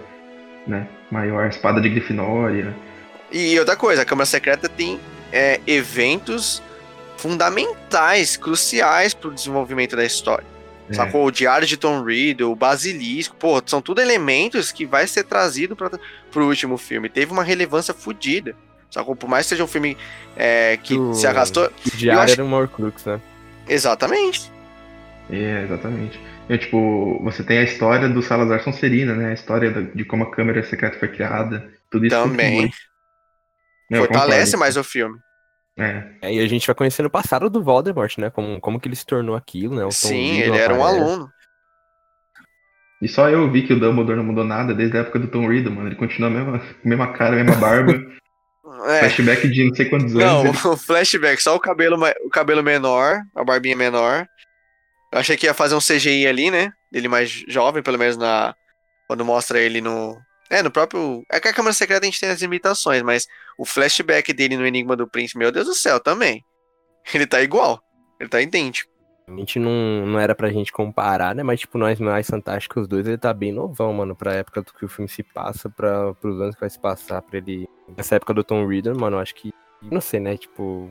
né? Maior, espada de Grifinória. E outra coisa, a Câmara Secreta tem eventos fundamentais, cruciais pro desenvolvimento da história. Sacou? O Diário de Tom Riddle, o Basilisco, pô, são tudo elementos que vai ser trazido pro último filme. Teve uma relevância fodida. Só que por mais que seja um filme que se arrastou... O Diário era um Horcrux, né? Exatamente. Exatamente. Tipo, você tem a história do Salazar Sonserina, né? A história de como a Câmara Secreta foi criada. Tudo isso também. Fortalece mais o filme. E a gente vai conhecendo o passado do Voldemort, né? Como que ele se tornou aquilo, né? Sim, ele era um aluno. E só eu vi que o Dumbledore não mudou nada desde a época do Tom Riddle, mano. Ele continua a mesma cara, a mesma barba. Flashback de não sei quantos anos. Não, ele... flashback, só o cabelo menor, a barbinha menor. Eu achei que ia fazer um CGI ali, né? Dele mais jovem, pelo menos quando mostra ele no... no próprio... É que a Câmara Secreta a gente tem as imitações, mas o flashback dele no Enigma do Príncipe, meu Deus do céu, também. Ele tá igual, ele tá idêntico. Realmente não era pra gente comparar, né? Mas, tipo, nós mais fantásticos dois, ele tá bem novão, mano, pra época do que o filme se passa, pros anos que vai se passar pra ele... Nessa época do Tom Riddle, mano, eu acho que... Não sei, né? Tipo...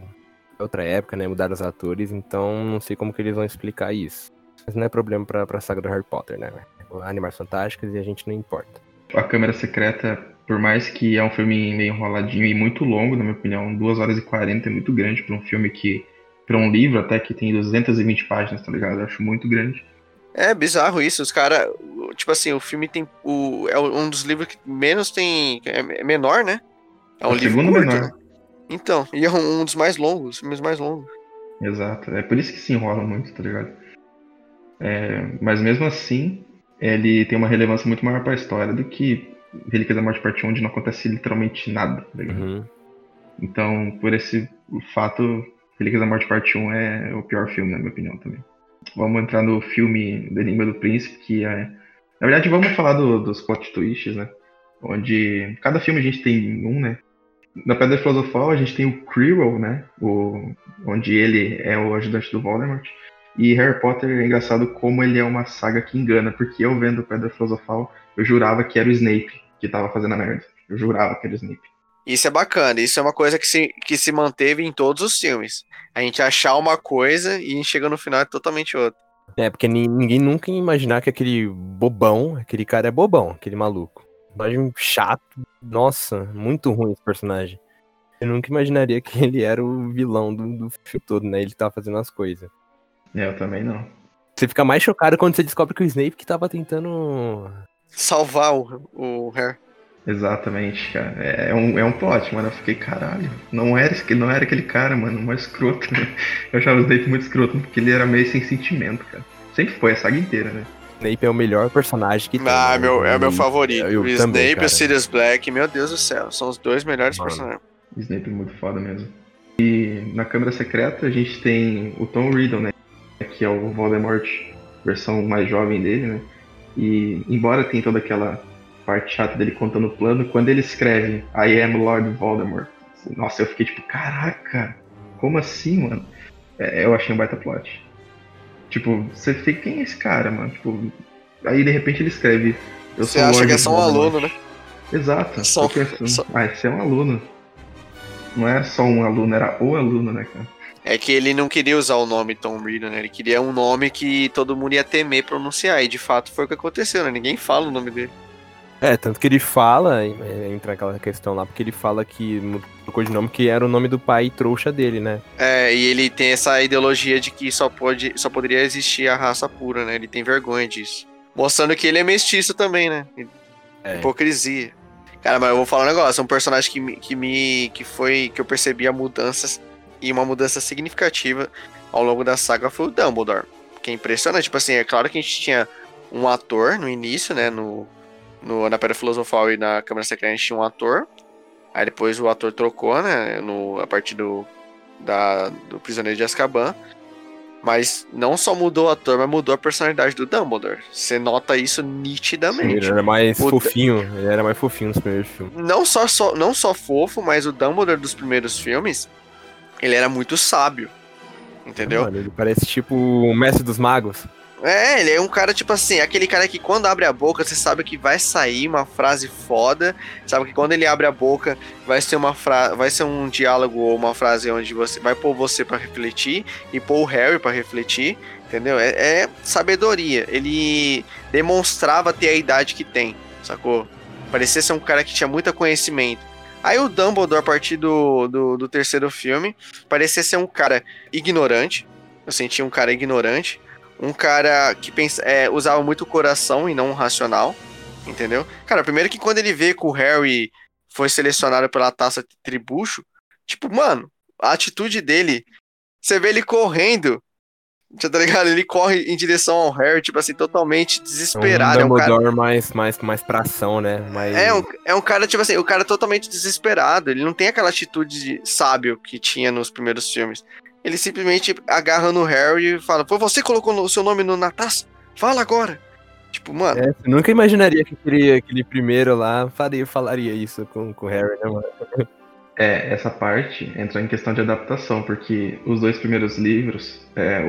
Outra época, né? Mudaram os atores, então não sei como que eles vão explicar isso. Mas não é problema pra saga do Harry Potter, né? Animais fantásticos e a gente não importa. A Câmara Secreta, por mais que é um filme meio enroladinho e muito longo, na minha opinião, 2 horas e 40 é muito grande pra um filme que... Pra um livro até que tem 220 páginas, tá ligado? Eu acho muito grande. É bizarro isso, os caras... Tipo assim, o filme tem... é um dos livros que menos tem... É menor, né? É um livro curto, menor. Né? Então, e é um dos mais longos, filmes mais longos. Exato, é por isso que se enrola muito, tá ligado? Mas mesmo assim, ele tem uma relevância muito maior pra história do que Relíquias da Morte Parte 1, onde não acontece literalmente nada, tá ligado? Uhum. Então, por esse fato, Relíquias da Morte Parte 1 é o pior filme, na minha opinião, também. Vamos entrar no filme do Enigma do Príncipe, que é... Na verdade, vamos falar dos plot twists, né? Onde cada filme a gente tem um, né? Na Pedra Filosofal a gente tem o Quirrell, né? Onde ele é o ajudante do Voldemort. E Harry Potter é engraçado como ele é uma saga que engana, porque eu vendo a Pedra Filosofal, eu jurava que era o Snape que tava fazendo a merda. Eu jurava que era o Snape. Isso é bacana, isso é uma coisa que se manteve em todos os filmes. A gente achar uma coisa e chega no final é totalmente outra. É, porque ninguém nunca ia imaginar que aquele cara é bobão, aquele maluco. Personagem chato, nossa, muito ruim esse personagem. Eu nunca imaginaria que ele era o vilão do filme todo, né? Ele tá fazendo as coisas. Eu também não. Você fica mais chocado quando você descobre que o Snape que tava tentando... Salvar o Harry. Exatamente, cara. É um plot, mano. Eu fiquei, caralho, não era aquele cara, mano, mais escroto, né? Eu achava o Snape muito escroto, porque ele era meio sem sentimento, cara. Sempre foi a saga inteira, né? Snape é o melhor personagem que tem. Ah, é o meu favorito. Eu Snape também, e o Sirius Black, meu Deus do céu, são os dois melhores personagens. Snape é muito foda mesmo. E na Câmara Secreta a gente tem o Tom Riddle, né? Que é o Voldemort, versão mais jovem dele, né? E embora tenha toda aquela parte chata dele contando o plano, quando ele escreve I am Lord Voldemort, nossa, eu fiquei tipo, caraca, como assim, mano? Eu achei um baita plot. Tipo, você fica, quem é esse cara, mano? Tipo, aí de repente ele escreve... Você acha que é só um aluno, né? Exato. Você é um aluno. Não é só um aluno, era o aluno, né, cara? É que ele não queria usar o nome Tom Riddle, né? Ele queria um nome que todo mundo ia temer pronunciar, e de fato foi o que aconteceu, né? Ninguém fala o nome dele. É, tanto que ele fala, entra naquela questão lá, porque ele fala que no codinome que era o nome do pai trouxa dele, né? É, e ele tem essa ideologia de que só poderia existir a raça pura, né? Ele tem vergonha disso. Mostrando que ele é mestiço também, né? Hipocrisia. Cara, mas eu vou falar um negócio, é um personagem que eu percebi a mudança, e uma mudança significativa ao longo da saga foi o Dumbledore. Que é impressionante, tipo assim, é claro que a gente tinha um ator no início, né? Na Pedra Filosofal e na Câmara Secreta a gente tinha um ator. Aí depois o ator trocou, né? A partir do Prisioneiro de Azkaban. Mas não só mudou o ator, mas mudou a personalidade do Dumbledore. Você nota isso nitidamente. Sim, ele era mais fofinho. Ele era mais fofinho nos primeiros filmes. Não só fofo, mas o Dumbledore dos primeiros filmes, ele era muito sábio. Entendeu? Mano, ele parece tipo o Mestre dos Magos. É, ele é um cara, tipo assim, aquele cara que quando abre a boca, você sabe que vai sair uma frase foda, sabe que quando ele abre a boca, vai ser um diálogo ou uma frase onde você vai pôr você pra refletir e pôr o Harry pra refletir, entendeu? É sabedoria, ele demonstrava ter a idade que tem, sacou? Parecia ser um cara que tinha muito conhecimento. Aí o Dumbledore, a partir do terceiro filme, parecia ser um cara ignorante, eu sentia um cara ignorante, um cara que usava muito o coração e não o racional, entendeu? Cara, primeiro que quando ele vê que o Harry foi selecionado pela taça de tribucho, tipo, mano, a atitude dele, você vê ele correndo, tá ligado? Ele corre em direção ao Harry, tipo assim, totalmente desesperado. É um Dumbledore mais pra ação, né? Mais... É um cara, tipo assim, o cara totalmente desesperado, ele não tem aquela atitude sábio que tinha nos primeiros filmes. Ele simplesmente agarra no Harry e fala, pô, você colocou o seu nome na taça? Fala agora! Tipo, mano... Você nunca imaginaria que aquele primeiro lá falaria isso com o Harry, né, mano? Essa parte entra em questão de adaptação, porque os dois primeiros livros,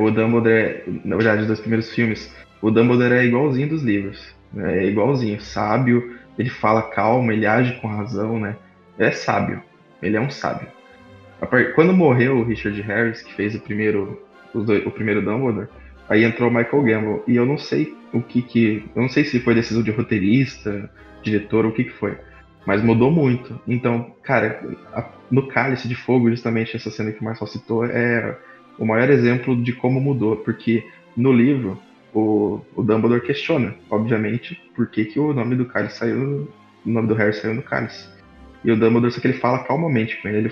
o Dumbledore, na verdade, os dois primeiros filmes, o Dumbledore é igualzinho dos livros, né? É igualzinho, sábio, ele fala calmo, ele age com razão, né? É sábio, ele é um sábio. Quando morreu o Richard Harris, que fez o primeiro Dumbledore, aí entrou o Michael Gambon, e eu não sei eu não sei se foi decisão de roteirista, diretor, o que foi. Mas mudou muito. Então, cara, no Cálice de Fogo, justamente essa cena que o Marcel citou, é o maior exemplo de como mudou. Porque no livro, o Dumbledore questiona, obviamente, por que o nome do Cálice saiu, o nome do Harry saiu no Cálice. E o Dumbledore, só que ele fala calmamente com ele.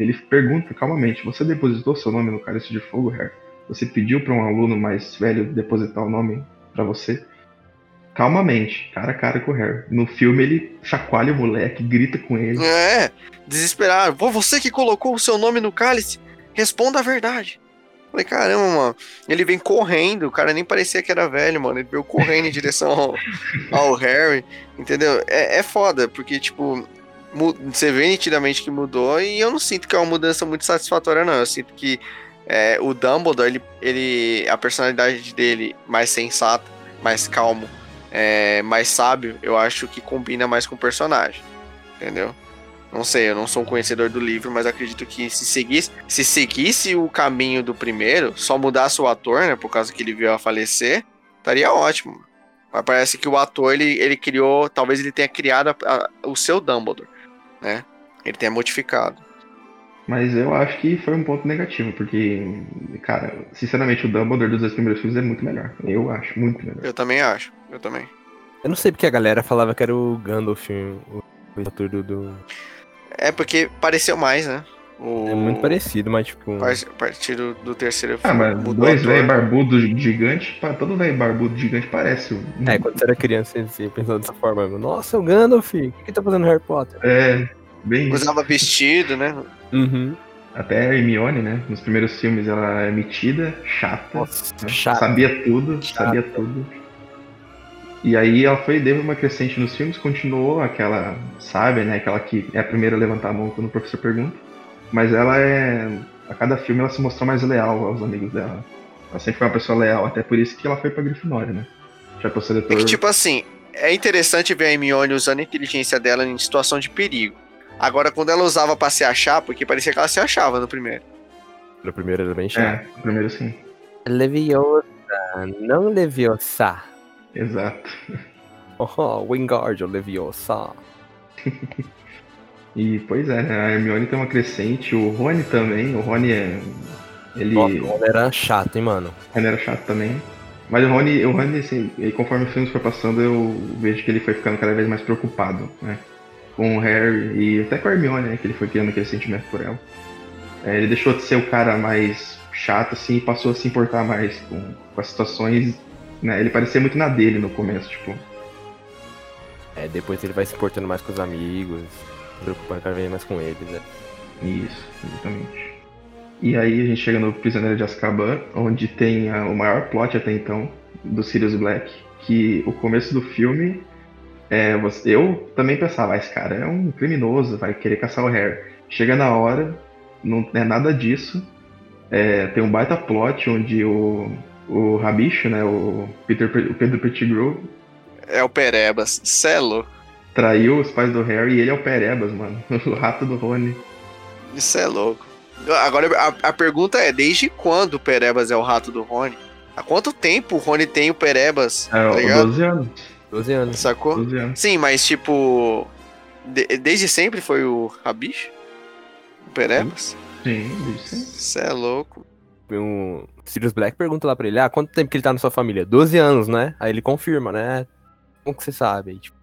Ele pergunta calmamente: você depositou seu nome no Cálice de Fogo, Harry? Você pediu para um aluno mais velho depositar o nome para você? Calmamente, cara a cara com o Harry. No filme ele chacoalha o moleque, grita com ele. Desesperado. Pô, você que colocou o seu nome no cálice, responda a verdade. Falei, caramba, mano. Ele vem correndo, o cara nem parecia que era velho, mano. Ele veio correndo em direção ao Harry, entendeu? É foda, porque, tipo, você vê nitidamente que mudou e eu não sinto que é uma mudança muito satisfatória, não. Eu sinto que o Dumbledore, a personalidade dele mais sensata, mais calmo, mais sábio, eu acho que combina mais com o personagem, entendeu? Não sei, eu não sou um conhecedor do livro, mas acredito que se seguisse o caminho do primeiro, só mudasse o ator, né, por causa que ele veio a falecer, estaria ótimo. Mas parece que o ator, ele criou, talvez ele tenha criado o seu Dumbledore, né? Ele tenha modificado. Mas eu acho que foi um ponto negativo, porque, cara, sinceramente, o Dumbledore dos dois primeiros filmes é muito melhor. Eu acho, muito melhor. Eu também acho, eu também. Eu não sei porque a galera falava que era o Gandalf, o ator do... É, porque pareceu mais, né? É muito parecido, mas tipo... A partir do terceiro filme... Ah, mas dois velho barbudo gigante, todo velho barbudo gigante parece um... Quando você era criança, você pensava dessa forma, nossa, o Gandalf, o que tá fazendo Harry Potter? Bem usava isso. Vestido, né? Uhum. Até a Hermione, né? Nos primeiros filmes ela é metida, chata. Nossa, né? Chata. Sabia tudo. E aí ela teve uma crescente nos filmes, continuou aquela sábia, né? Aquela que é a primeira a levantar a mão quando o professor pergunta. Mas ela a cada filme ela se mostrou mais leal aos amigos dela. Ela sempre foi uma pessoa leal, até por isso que ela foi pra Grifinória, né? Já pro seletor... que, tipo assim, é interessante ver a Hermione usando a inteligência dela em situação de perigo. Agora, quando ela usava pra se achar, porque parecia que ela se achava no primeiro. No primeiro era bem chato. No primeiro sim. Leviosa, não Leviosa. Exato. Wingardium Leviosa. E, pois é, a Hermione tem uma crescente, o Rony também, o Rony o Rony era chato, hein, mano? O Rony era chato também. Mas o Rony assim, conforme o filme foi passando, eu vejo que ele foi ficando cada vez mais preocupado, né? Com o Harry e até com a Hermione, né, que ele foi criando aquele sentimento por ela. Ele deixou de ser o cara mais chato, assim, e passou a se importar mais com as situações, né, ele parecia muito na dele no começo, tipo... Depois ele vai se importando mais com os amigos, se preocupando cada vez mais com eles, né. Isso, exatamente. E aí a gente chega no Prisioneiro de Azkaban, onde tem o maior plot até então, do Sirius Black, que o começo do filme... eu também pensava, esse cara é um criminoso, vai querer caçar o Harry. Chega na hora, não é nada disso. Tem um baita plot onde o Rabicho, né, o Pedro Pettigrew... É o Perebas, Celo. Traiu os pais do Harry e ele é o Perebas, mano. O rato do Rony. Isso é louco. Agora a pergunta é, desde quando o Perebas é o rato do Rony? Há quanto tempo o Rony tem o Perebas? 12 anos. 12 anos. Sacou? 12 anos. Sim, mas tipo... desde sempre foi o Rabicho? O Perebas? Sim, desde sempre. Isso é louco. O Sirius Black pergunta lá pra ele, quanto tempo que ele tá na sua família? 12 anos, né? Aí ele confirma, né? Como que você sabe? Aí, tipo...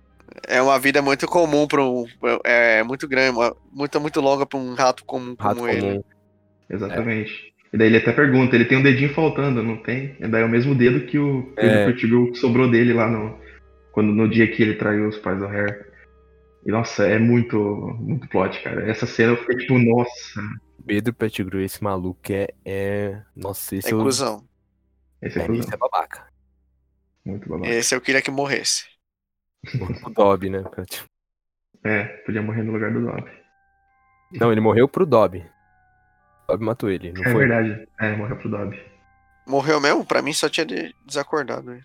É uma vida muito comum pra um... É muito grande, muito longa pra um rato comum como ele. Exatamente. E daí ele até pergunta, ele tem um dedinho faltando, não tem? E daí é o mesmo dedo que o Pedro que sobrou dele lá no dia que ele traiu os pais do Harry. E, nossa, é muito, muito plot, cara. Essa cena eu fiquei tipo, nossa. Pedro Pettigrew, esse maluco Nossa, esse é cuzão. Esse é babaca. Muito babaca. Esse eu queria que morresse. O Dobby, né? Podia morrer no lugar do Dobby. Não, ele morreu pro Dobby. O Dobby matou ele, não foi? É verdade, ele morreu pro Dobby. Morreu mesmo? Pra mim só tinha desacordado ele.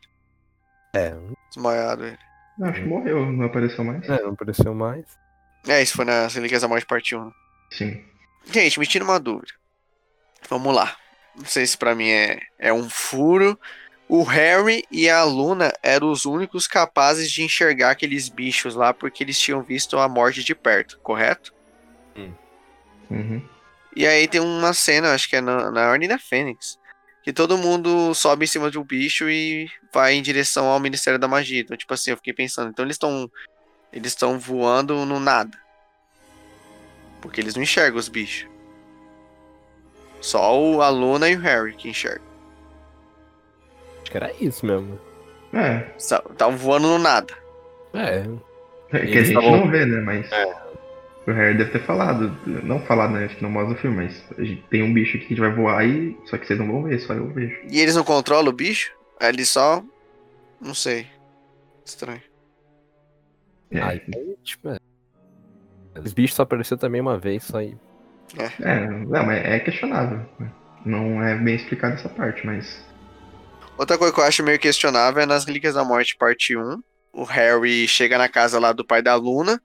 É. Desmaiado ele. Eu acho que morreu, não apareceu mais. É, não apareceu mais. É, isso foi na Relíquias da Morte Parte 1. Sim. Gente, me tira uma dúvida. Vamos lá. Não sei se pra mim é um furo. O Harry e a Luna eram os únicos capazes de enxergar aqueles bichos lá, porque eles tinham visto a morte de perto, correto? Uhum. E aí tem uma cena, acho que é na Ordem da Fênix, que todo mundo sobe em cima de um bicho e vai em direção ao Ministério da Magia. Então, tipo assim, eu fiquei pensando, então eles estão voando no nada. Porque eles não enxergam os bichos. Só a Luna e o Harry que enxergam. Acho que era isso mesmo. É. Estavam voando no nada. É. É que a gente não vê, né? Mas o Harry deve ter falado. Não falado, né? Acho que não mostra no filme, mas a gente tem um bicho aqui que a gente vai voar e... Só que vocês não vão ver, só eu vejo. E eles não controlam o bicho? Eles só... Não sei. Estranho. É. Aí, tipo, os bichos só apareceu também uma vez, só aí. É, não, mas é questionável. Não é bem explicado essa parte, mas... Outra coisa que eu acho meio questionável é nas Relíquias da Morte, parte 1. O Harry chega na casa lá do pai da Luna.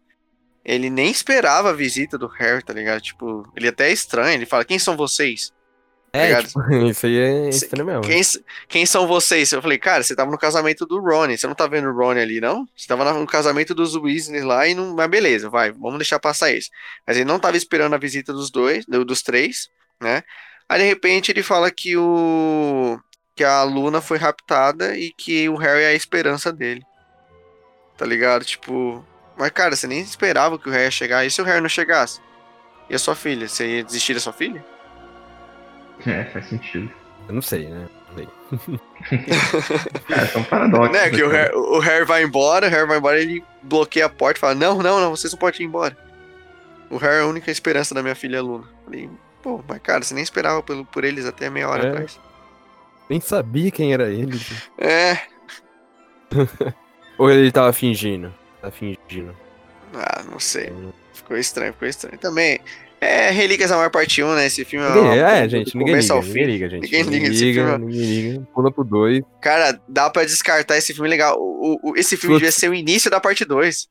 Ele nem esperava a visita do Harry, tá ligado? Tipo, ele até é estranho. Ele fala, quem são vocês? É, tipo, isso aí é estranho mesmo. Quem são vocês? Eu falei, cara, você tava no casamento do Ron. Você não tá vendo o Ron ali, não? Você tava no casamento dos Weasley lá e não... Mas beleza, vai, vamos deixar passar isso. Mas ele não tava esperando a visita dos três, né? Aí, de repente, ele fala que a Luna foi raptada e que o Harry é a esperança dele. Tá ligado? Tipo... Mas, cara, você nem esperava que o Harry ia chegar. E se o Harry não chegasse? E a sua filha? Você ia desistir da sua filha? É, faz sentido. Eu não sei, né? Não sei. Cara, é um paradoxo. Né? Que o Harry vai embora, ele bloqueia a porta e fala, não, vocês não podem ir embora. O Harry é a única esperança da minha filha Luna. Falei, pô, mas cara, você nem esperava por eles até meia hora atrás. Nem sabia quem era ele. É. Ou ele tava fingindo? Tá fingindo. Ah, não sei. Ficou estranho. Também... É, Relíquias da Morte Parte 1, né? Esse filme... Gente, ninguém liga, gente. Ninguém liga. Pula pro 2. Cara, dá pra descartar esse filme legal. Esse filme devia ser o início da parte 2.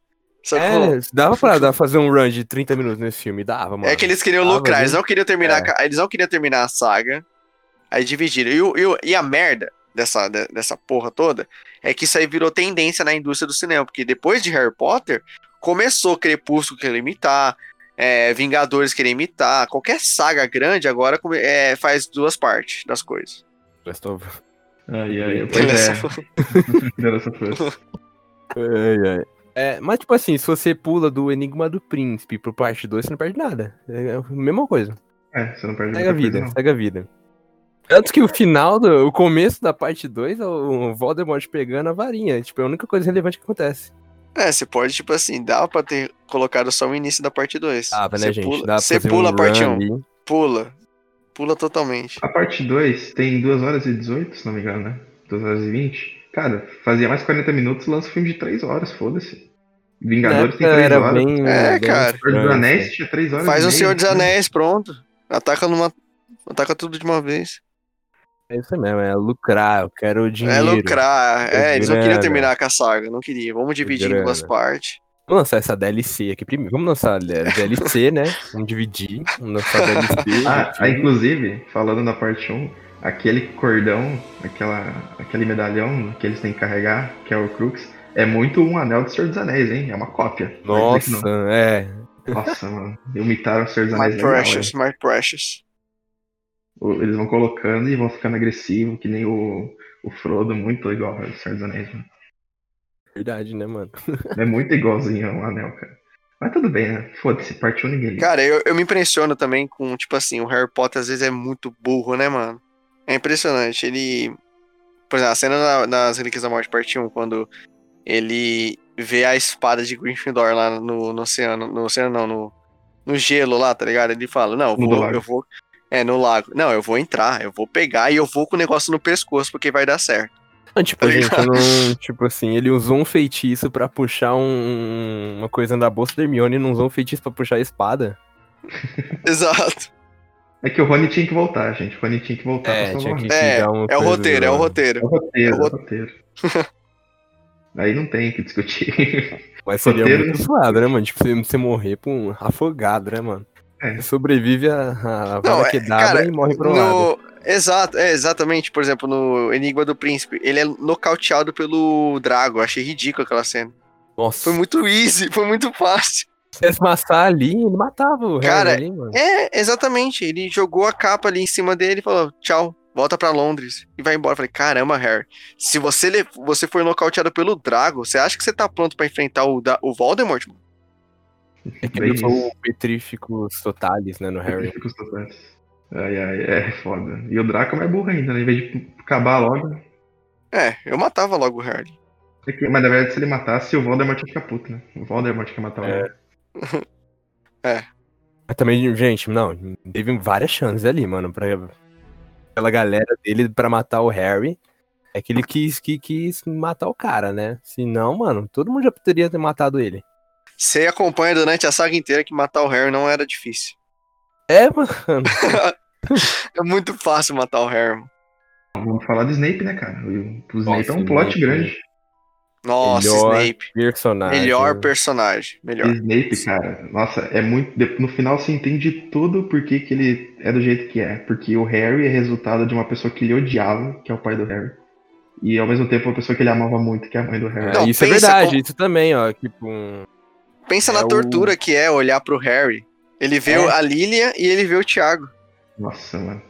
É, dava pra fazer um run de 30 minutos nesse filme. Dava, mano. É que eles queriam lucrar. Eles não queriam terminar a saga. Aí dividiram. E a merda dessa porra toda é que isso aí virou tendência na indústria do cinema. Porque depois de Harry Potter, começou Crepúsculo querer imitar... Vingadores querer imitar, qualquer saga grande agora faz duas partes das coisas. Mas tipo assim, se você pula do Enigma do Príncipe pro parte 2, você não perde nada. É a mesma coisa. Você não perde nada. Segue a vida. Tanto que o final, o começo da parte 2 é o Voldemort pegando a varinha. Tipo, é a única coisa relevante que acontece. Você pode, tipo assim, dá pra ter colocado só o início da parte 2. Né, gente? Você pula a parte 1. Pula totalmente. A parte 2 tem 2 horas e 18, se não me engano, né? 2 horas e 20. Cara, fazia mais 40 minutos e lança o filme de 3 horas, foda-se. Vingadores tem 3 horas. Cara. Senhor dos Anéis tinha 3 horas. Faz o Senhor dos Anéis, pronto. Ataca tudo de uma vez. É isso mesmo, é lucrar, eu quero o dinheiro. Eles não queriam terminar com a saga, não queriam. Vamos dividir em duas partes. Vamos lançar essa DLC aqui primeiro. Vamos lançar a DLC, né? Vamos lançar a DLC. Inclusive, falando da parte 1, aquele cordão, aquele medalhão que eles têm que carregar, que é o Horcrux, é muito um anel do Senhor dos Anéis, hein? É uma cópia. Nossa, Nossa, mano. Imitaram o Senhor dos Anéis. My Precious. Eles vão colocando e vão ficando agressivos, que nem o Frodo, muito igual ao Senhor dos Anéis, mano. Verdade, né, mano? É muito igualzinho ao Anel, cara. Mas tudo bem, né? Foda-se, partiu ninguém. Cara, eu me impressiono também com, tipo assim, o Harry Potter às vezes é muito burro, né, mano? É impressionante. Ele... Por exemplo, a cena nas Relíquias da Morte, parte 1, quando ele vê a espada de Gryffindor lá no oceano. No oceano não, no gelo lá, tá ligado? Ele fala, não, eu vou... no lago. Não, eu vou entrar, eu vou pegar e eu vou com o negócio no pescoço, porque vai dar certo. Ele usou um feitiço pra puxar uma coisa na bolsa da Hermione e não usou um feitiço pra puxar a espada. Exato. É que o Rony tinha que voltar, gente. O Rony tinha que voltar. É, pra tinha que é o roteiro, é o roteiro. É o roteiro. Aí não tem o que discutir. Mas seria roteiro... muito suado, né, mano? Tipo, você morrer por um afogado, né, mano? É. Sobrevivem a Avada Kedavra e morre pro lado. Exato, exatamente. Por exemplo, no Enigma do Príncipe, ele é nocauteado pelo Drago. Achei ridículo aquela cena. Nossa. Foi muito easy, foi muito fácil. Se ele matar ali, ele matava o cara ali, mano. É, exatamente. Ele jogou a capa ali em cima dele e falou, tchau, volta pra Londres. E vai embora. Eu falei, caramba, Harry, se você for nocauteado pelo Drago, você acha que você tá pronto pra enfrentar o Voldemort, mano? É que ele foi o Petríficos Totalis, né, no Harry. Petríficos Totalis. É foda. E o Draco é mais burro ainda, né? Em vez de acabar logo... É, eu matava logo o Harry. É que, mas na verdade, se ele matasse, o Voldemort ia ficar puto, né? O Voldemort ia matar o Harry. É. Mas também, gente, não, teve várias chances ali, mano, pela galera dele pra matar o Harry. É que ele quis matar o cara, né? Se não, mano, todo mundo já poderia ter matado ele. Você acompanha durante a saga inteira que matar o Harry não era difícil. É, mano. É muito fácil matar o Harry. Vamos falar do Snape, né, cara? O Snape é um plot grande. Nossa, melhor Snape. Personagem. Melhor personagem. Melhor. Snape, cara, nossa, é muito. No final você entende tudo porque que ele é do jeito que é. Porque o Harry é resultado de uma pessoa que ele odiava, que é o pai do Harry. E ao mesmo tempo uma pessoa que ele amava muito, que é a mãe do Harry. Não, isso é verdade, como... isso também, ó. Tipo um... Pensa na tortura que é olhar pro Harry. Ele vê a Lilia e ele vê o Thiago. Nossa, mano.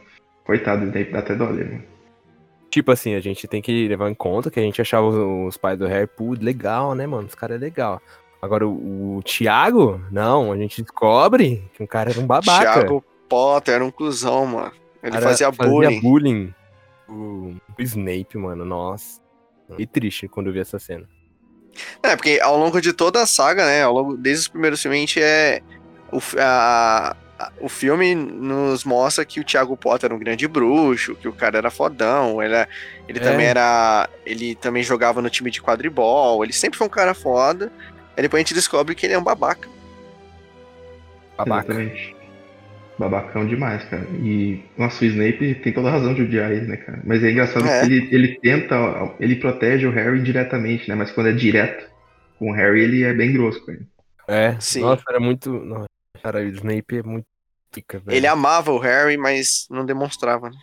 Coitado do Snape, dá até dó dele, mano. Tipo assim, a gente tem que levar em conta que a gente achava os pais do Harry, pô, legal, né, mano? Os caras é legal. Agora, o Thiago, não, a gente descobre que o cara era um babaca. Thiago Potter era um cuzão, mano. Ele fazia bullying. O Snape, mano, nossa. Fiquei triste quando eu vi essa cena. É, porque ao longo de toda a saga, né, ao longo, desde os primeiros filmes, o filme nos mostra que o Thiago Potter era um grande bruxo, que o cara era fodão, ele também jogava no time de quadribol, ele sempre foi um cara foda, aí depois a gente descobre que ele é um babaca. Babaca. Exatamente. Babacão demais, cara. E, nossa, o Snape tem toda a razão de odiar ele, né, cara? Mas é engraçado que ele protege o Harry diretamente, né? Mas quando é direto com o Harry, ele é bem grosso, cara. É, sim. Nossa, era muito... Nossa, cara, o Snape é muito pica, velho. Ele amava o Harry, mas não demonstrava, né?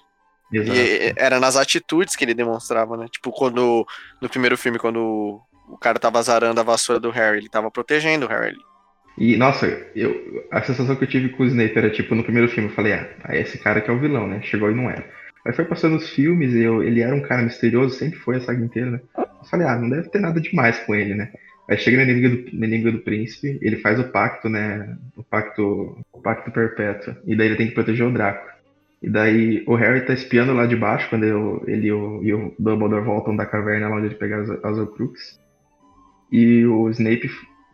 Exato. E era nas atitudes que ele demonstrava, né? Tipo, quando... No primeiro filme, quando o cara tava azarando a vassoura do Harry, ele tava protegendo o Harry. E, nossa, a sensação que eu tive com o Snape era, tipo, no primeiro filme eu falei, esse cara que é o vilão, né? Chegou e não era. Aí foi passando os filmes, ele era um cara misterioso, sempre foi a saga inteira, né? Eu falei, não deve ter nada demais com ele, né? Aí chega na Enigma do Príncipe, ele faz o pacto, né? O pacto perpétuo. E daí ele tem que proteger o Draco. E daí o Harry tá espiando lá de baixo, quando ele e o Dumbledore voltam da caverna lá onde ele pega as Horcrux. E o Snape...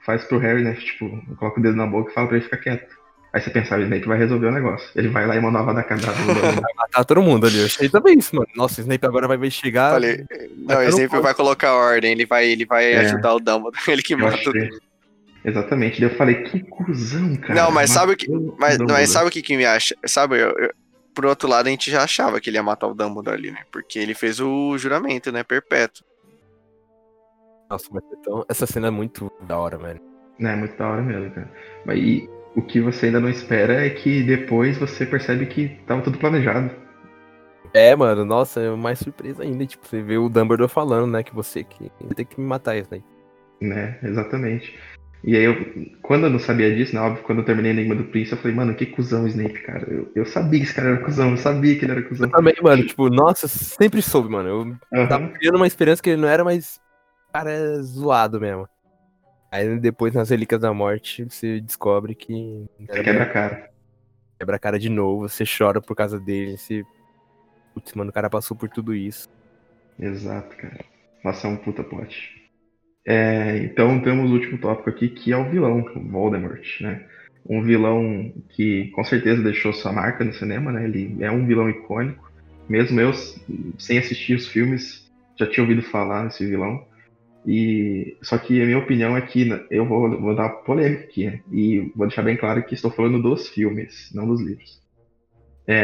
faz pro Harry, né, tipo, coloca o dedo na boca e fala pra ele ficar quieto. Aí você pensa, o Snape vai resolver o negócio. Ele vai lá e manda uma Avada Kedavra. Vai matar todo mundo ali. Eu achei também isso, mano. Nossa, o Snape agora vai chegar... Falei, não, o Snape vai colocar ordem, ele vai ajudar o Dumbledore, ele que mata tudo. Exatamente, daí eu falei, que cuzão, cara. Não, mas sabe o que... Mas sabe o que me acha? Sabe, pro outro lado a gente já achava que ele ia matar o Dumbledore ali, né, porque ele fez o juramento, né, perpétuo. Nossa, mas então, essa cena é muito da hora, velho. É, muito da hora mesmo, cara. Mas e o que você ainda não espera é que depois você percebe que tava tudo planejado. É, mano, nossa, é mais surpresa ainda. Tipo, você vê o Dumbledore falando, né, que você que tem que me matar isso aí. Né, exatamente. E aí, quando eu não sabia disso, né, óbvio, quando eu terminei a Enigma do Príncipe, eu falei, mano, que cuzão o Snape, cara. Eu sabia que esse cara era cuzão, eu sabia que ele era cuzão. Eu também, mano, tipo, nossa, sempre soube, mano. Eu tava criando uma esperança que ele não era, mas... cara é zoado mesmo. Aí depois, nas Relíquias da Morte, você descobre que... Quebra a cara. Quebra a cara de novo, você chora por causa dele, você... Putz, mano, o cara passou por tudo isso. Exato, cara. Nossa, é um puta pote. Então temos o último tópico aqui, que é o vilão, o Voldemort, né? Um vilão que, com certeza, deixou sua marca no cinema, né? Ele é um vilão icônico. Mesmo eu, sem assistir os filmes, já tinha ouvido falar desse vilão. E, só que a minha opinião é que eu vou dar polêmica aqui, e vou deixar bem claro que estou falando dos filmes, não dos livros.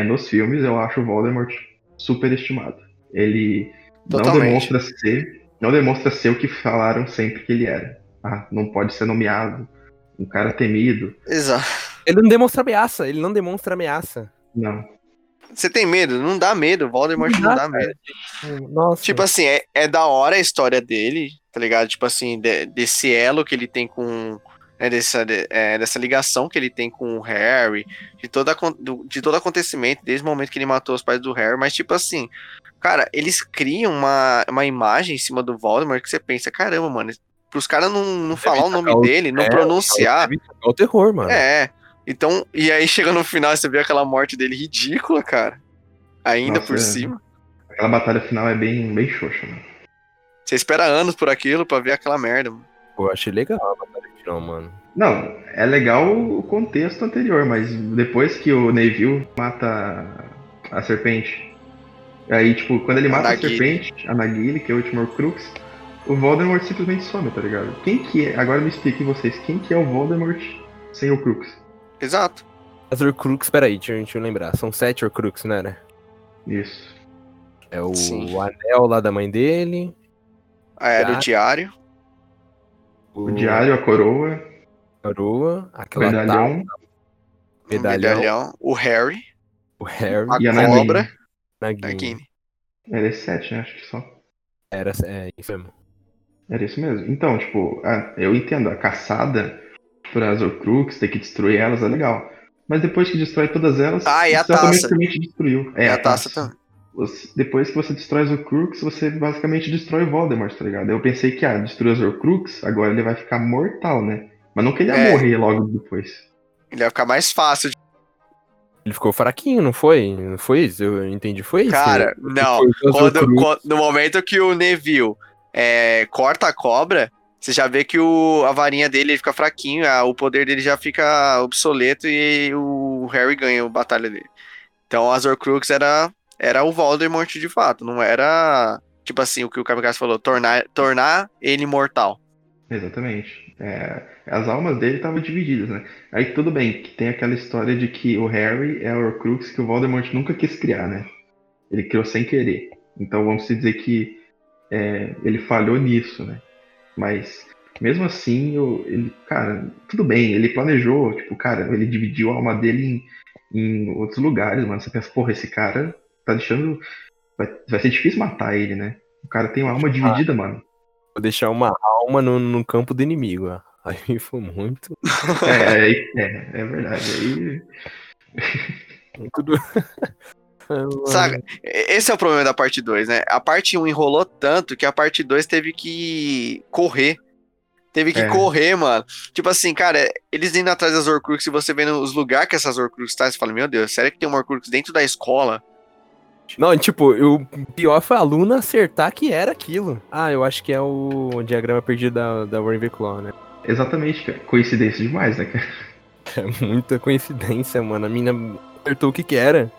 Nos filmes eu acho o Voldemort superestimado. Ele não demonstra ser o que falaram sempre que ele era. Ah, não pode ser nomeado, um cara temido. Exato. Ele não demonstra ameaça, Não. Você tem medo? Não dá medo, o Voldemort não dá medo. Nossa. Tipo assim, é da hora a história dele, tá ligado? Tipo assim, desse elo que ele tem com... Dessa ligação que ele tem com o Harry, de todo acontecimento, desde o momento que ele matou os pais do Harry, mas tipo assim, cara, eles criam uma imagem em cima do Voldemort que você pensa, caramba, mano, pros caras não falar o nome dele, não pronunciar... É o terror, mano. É, então, e aí chega no final, você vê aquela morte dele ridícula, cara, ainda Nossa, por cima. Aquela batalha final é bem, bem xoxa, mano. Você espera anos por aquilo pra ver aquela merda, mano. Pô, achei legal a batalha. Não, mano. Não, é legal o contexto anterior, mas depois que o Neville mata a serpente, aí, tipo, quando ele mata a serpente, a Nagini, que é o último Horcrux, o Voldemort simplesmente some, tá ligado? Quem que é? Agora me expliquem vocês, quem que é o Voldemort sem o Horcrux? Exato. As Horcrux, peraí, deixa eu lembrar, são 7 Horcrux, né? Isso. É o anel lá da mãe dele. Era o diário. O diário, a coroa. Aquela medalhão. O Harry. E a cobra. Nagini. Era esse 7, né? Acho que só. Era isso mesmo. Então, tipo, eu entendo. A caçada para as Horcrux, ter que destruir elas é legal. Mas depois que destrói todas elas, e a taça. Basicamente destruiu. A taça também. Depois que você destrói os Horcrux, você basicamente destrói o Voldemort, tá ligado? Eu pensei que, destruiu os Horcrux, agora ele vai ficar mortal, né? Mas não que ele ia morrer logo depois. Ele ia ficar mais fácil. Ele ficou fraquinho, não foi? Não foi isso? Eu entendi, foi isso? Cara, né? Não. Quando, no momento que o Neville corta a cobra, você já vê que a varinha dele fica fraquinho, o poder dele já fica obsoleto e o Harry ganha a batalha dele. Então as Horcrux era o Voldemort de fato, não era, tipo assim, o que o Kamikaze falou, tornar ele imortal. Exatamente. As almas dele estavam divididas, né? Aí tudo bem, que tem aquela história de que o Harry é o Horcrux que o Voldemort nunca quis criar, né? Ele criou sem querer. Então vamos dizer que ele falhou nisso, né? Mas, mesmo assim, tudo bem, ele planejou, tipo, cara, ele dividiu a alma dele em outros lugares, mano. Você pensa, porra, esse cara... tá deixando... Vai ser difícil matar ele, né? O cara tem uma alma dividida, mano. Vou deixar uma alma no campo do inimigo, ó. Aí foi muito... É verdade. Aí... Tudo... Saca, esse é o problema da parte 2, né? A parte 1 enrolou tanto que a parte 2 teve que correr. Correr, mano. Tipo assim, cara, eles indo atrás das Horcrux e você vendo os lugares que essas Horcrux tá, você fala, meu Deus, sério que tem uma Horcrux dentro da escola? Não, tipo, o pior foi a Luna acertar que era aquilo. Eu acho que é o diagrama perdido da Ravenclaw, né? Exatamente, cara. Coincidência demais, né, cara? É muita coincidência, mano. A mina acertou o que era.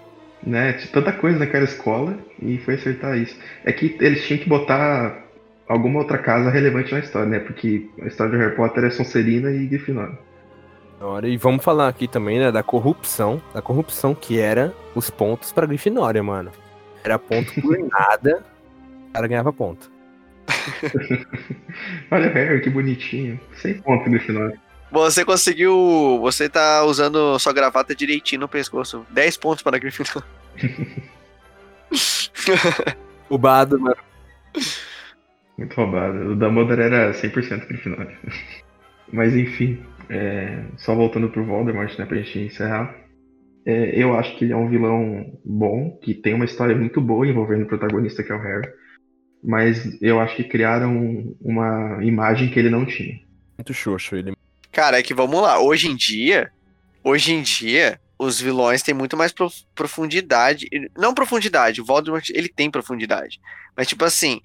Né, tinha tanta coisa naquela escola e foi acertar isso. É que eles tinham que botar alguma outra casa relevante na história, né? Porque a história de Harry Potter é Sonserina e Gryffindor. E vamos falar aqui também, né, da corrupção que era os pontos pra Grifinória, mano. Era ponto por nada, o cara ganhava ponto. Olha, Harry, que bonitinho. Sem ponto, Grifinória. Você conseguiu... Você tá usando sua gravata direitinho no pescoço. 10 pontos para a Grifinória. Roubado, mano. Muito roubado. O Dumbledore era 100% Grifinória. Mas enfim... só voltando pro Voldemort, né, pra gente encerrar, eu acho que ele é um vilão bom, que tem uma história muito boa envolvendo o protagonista, que é o Harry, mas eu acho que criaram uma imagem que ele não tinha. Muito xoxo ele. Cara, é que vamos lá, hoje em dia, os vilões têm muito mais profundidade, não profundidade, o Voldemort, ele tem profundidade, mas tipo assim,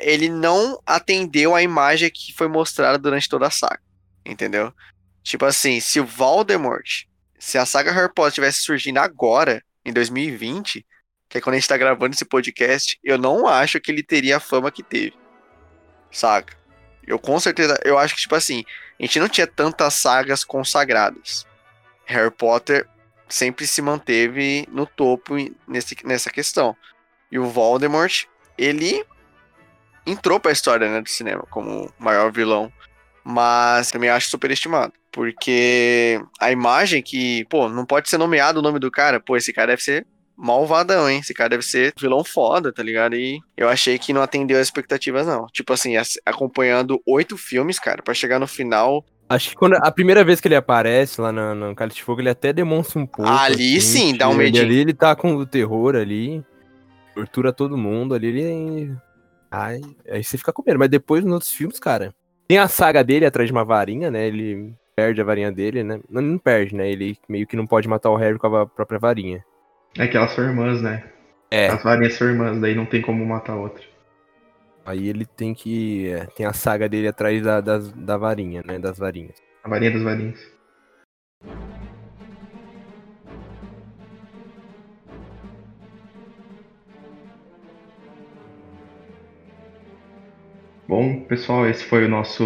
ele não atendeu à imagem que foi mostrada durante toda a saga. Entendeu? Tipo assim, se a saga Harry Potter estivesse surgindo agora, em 2020, que é quando a gente tá gravando esse podcast, eu não acho que ele teria a fama que teve. saca? Eu com certeza, eu acho que, tipo assim, a gente não tinha tantas sagas consagradas. Harry Potter sempre se manteve no topo nessa questão. E o Voldemort, ele entrou pra história, né, do cinema como o maior vilão. Mas também acho superestimado, porque a imagem que, pô, não pode ser nomeado o nome do cara, pô, esse cara deve ser malvadão, hein? Esse cara deve ser vilão foda, tá ligado? E eu achei que não atendeu as expectativas, não. Tipo assim, acompanhando 8 filmes, cara, pra chegar no final... Acho que quando a primeira vez que ele aparece lá no Cálice de Fogo, ele até demonstra um pouco. Ali assim, sim, dá um medinho. Ali ele tá com o terror ali, tortura todo mundo ali, ele... Aí você fica com medo, mas depois nos outros filmes, cara... Tem a saga dele atrás de uma varinha, né? Ele perde a varinha dele, né? Não perde, né? Ele meio que não pode matar o Harry com a própria varinha. É que elas são irmãs, né? É. As varinhas são irmãs, daí não tem como matar a outra. Aí ele tem que... Tem a saga dele atrás da varinha, né? Das varinhas. A varinha das varinhas. Bom, pessoal, esse foi o nosso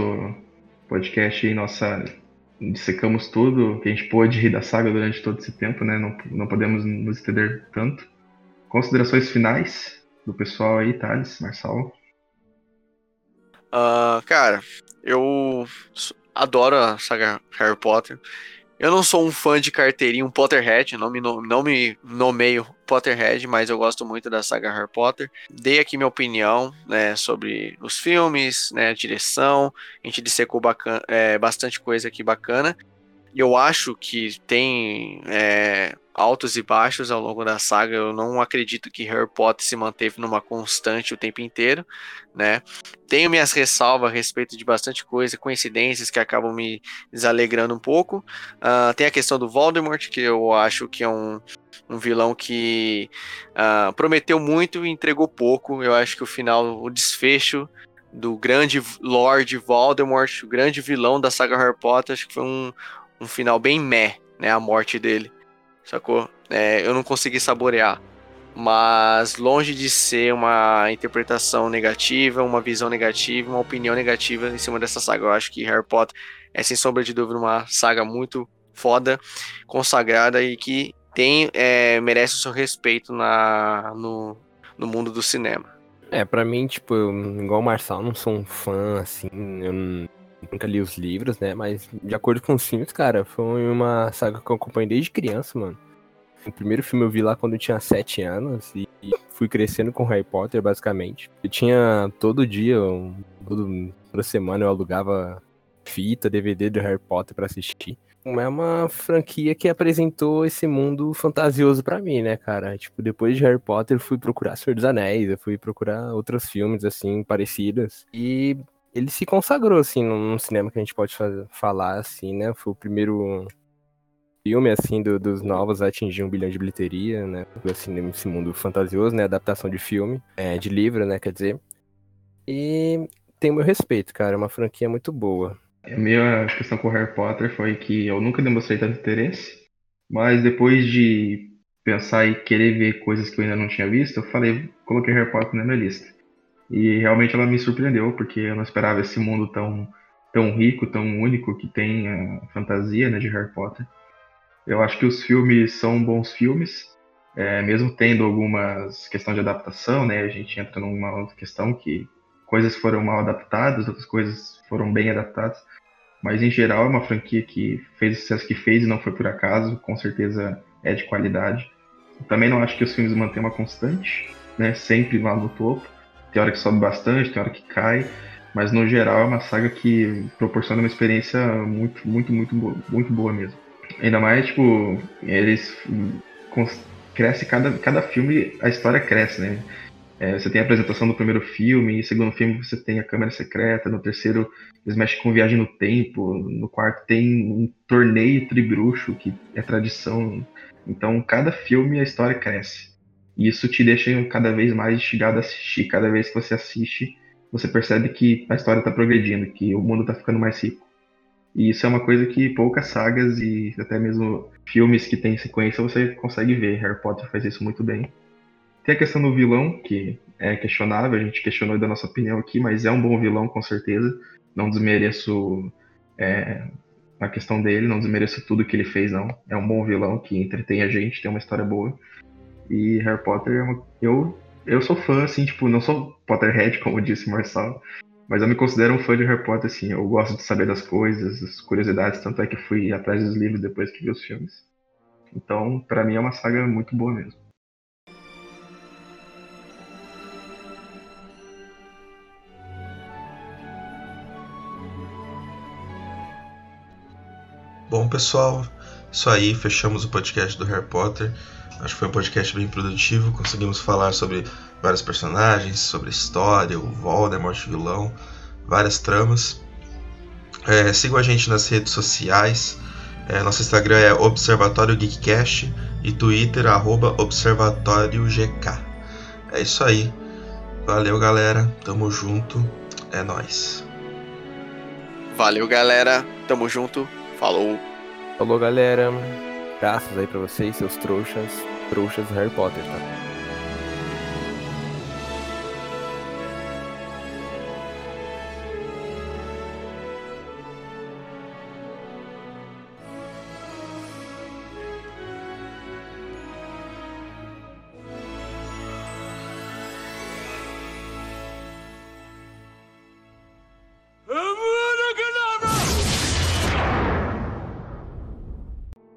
podcast e dissecamos tudo que a gente pôde rir da saga durante todo esse tempo, né? Não podemos nos estender tanto. Considerações finais do pessoal aí, Thales, Marçal? Cara, eu adoro a saga Harry Potter. Eu não sou um fã de carteirinha, um Potterhead, não me nomeio Potterhead, mas eu gosto muito da saga Harry Potter. Dei aqui minha opinião, né, sobre os filmes, né, a direção, a gente dissecou bastante coisa aqui bacana. Eu acho que tem altos e baixos ao longo da saga. Eu não acredito que Harry Potter se manteve numa constante o tempo inteiro, né? Tenho minhas ressalvas a respeito de bastante coisa, coincidências que acabam me desalegrando um pouco. Tem a questão do Voldemort, que eu acho que é um vilão que prometeu muito e entregou pouco. Eu acho que o final, o desfecho do grande Lord Voldemort, o grande vilão da saga Harry Potter, acho que foi um final bem meh, né? A morte dele, sacou? Eu não consegui saborear, mas longe de ser uma interpretação negativa, uma visão negativa, uma opinião negativa em cima dessa saga. Eu acho que Harry Potter é, sem sombra de dúvida, uma saga muito foda, consagrada e que merece o seu respeito no mundo do cinema. Pra mim, tipo, igual o Marçal, não sou um fã, assim, nunca li os livros, né? Mas, de acordo com os filmes, cara, foi uma saga que eu acompanhei desde criança, mano. O primeiro filme eu vi lá quando eu tinha 7 anos e fui crescendo com Harry Potter, basicamente. Eu tinha todo dia, toda semana eu alugava fita, DVD do Harry Potter pra assistir. É uma franquia que apresentou esse mundo fantasioso pra mim, né, cara? Tipo, depois de Harry Potter eu fui procurar Senhor dos Anéis, eu fui procurar outros filmes, assim, parecidos. E... ele se consagrou, assim, num cinema que a gente pode falar, assim, né? Foi o primeiro filme, assim, dos novos a atingir 1 bilhão de bilheteria, né? Assim, nesse mundo fantasioso, né? Adaptação de filme, de livro, né? Quer dizer. E tem o meu respeito, cara. É uma franquia muito boa. A minha questão com o Harry Potter foi que eu nunca demonstrei tanto interesse, mas depois de pensar e querer ver coisas que eu ainda não tinha visto, eu coloquei Harry Potter na minha lista. E realmente ela me surpreendeu, porque eu não esperava esse mundo tão rico, tão único que tem a fantasia, né, de Harry Potter. Eu acho que os filmes são bons filmes, mesmo tendo algumas questões de adaptação, né, a gente entra numa outra questão que coisas foram mal adaptadas, outras coisas foram bem adaptadas, mas em geral é uma franquia que fez o sucesso que fez e não foi por acaso, com certeza é de qualidade. Eu também não acho que os filmes mantêm uma constante, né, sempre lá no topo. Tem hora que sobe bastante, tem hora que cai, mas no geral é uma saga que proporciona uma experiência muito, muito, muito boa, mesmo. Ainda mais, tipo, eles crescem, cada filme a história cresce, né? Você tem a apresentação do primeiro filme, no segundo filme você tem a Câmara Secreta, no terceiro eles mexem com Viagem no Tempo, no quarto tem um torneio tribruxo, que é tradição. Então, cada filme a história cresce. E isso te deixa cada vez mais instigado a assistir. Cada vez que você assiste, você percebe que a história está progredindo, que o mundo está ficando mais rico. E isso é uma coisa que poucas sagas e até mesmo filmes que têm sequência você consegue ver. Harry Potter faz isso muito bem. Tem a questão do vilão, que é questionável, a gente questionou da nossa opinião aqui, mas é um bom vilão, com certeza. Não desmereço a questão dele, não desmereço tudo que ele fez, não. É um bom vilão que entretém a gente, tem uma história boa. E Harry Potter é uma... Eu sou fã, assim, tipo, não sou Potterhead, como disse o Marçal, mas eu me considero um fã de Harry Potter, assim. Eu gosto de saber das coisas, das curiosidades, tanto é que fui atrás dos livros depois que vi os filmes. Então, pra mim é uma saga muito boa mesmo. Bom, pessoal, isso aí, fechamos o podcast do Harry Potter. Acho que foi um podcast bem produtivo, conseguimos falar sobre vários personagens, sobre a história, o Voldemort, o vilão, várias tramas. Sigam a gente nas redes sociais, nosso Instagram é Observatório Geekcast e Twitter @ObservatórioGK. É isso aí, valeu galera, tamo junto, é nóis. Valeu galera, tamo junto, falou. Falou galera. Graças aí pra vocês, seus trouxas do Harry Potter, tá?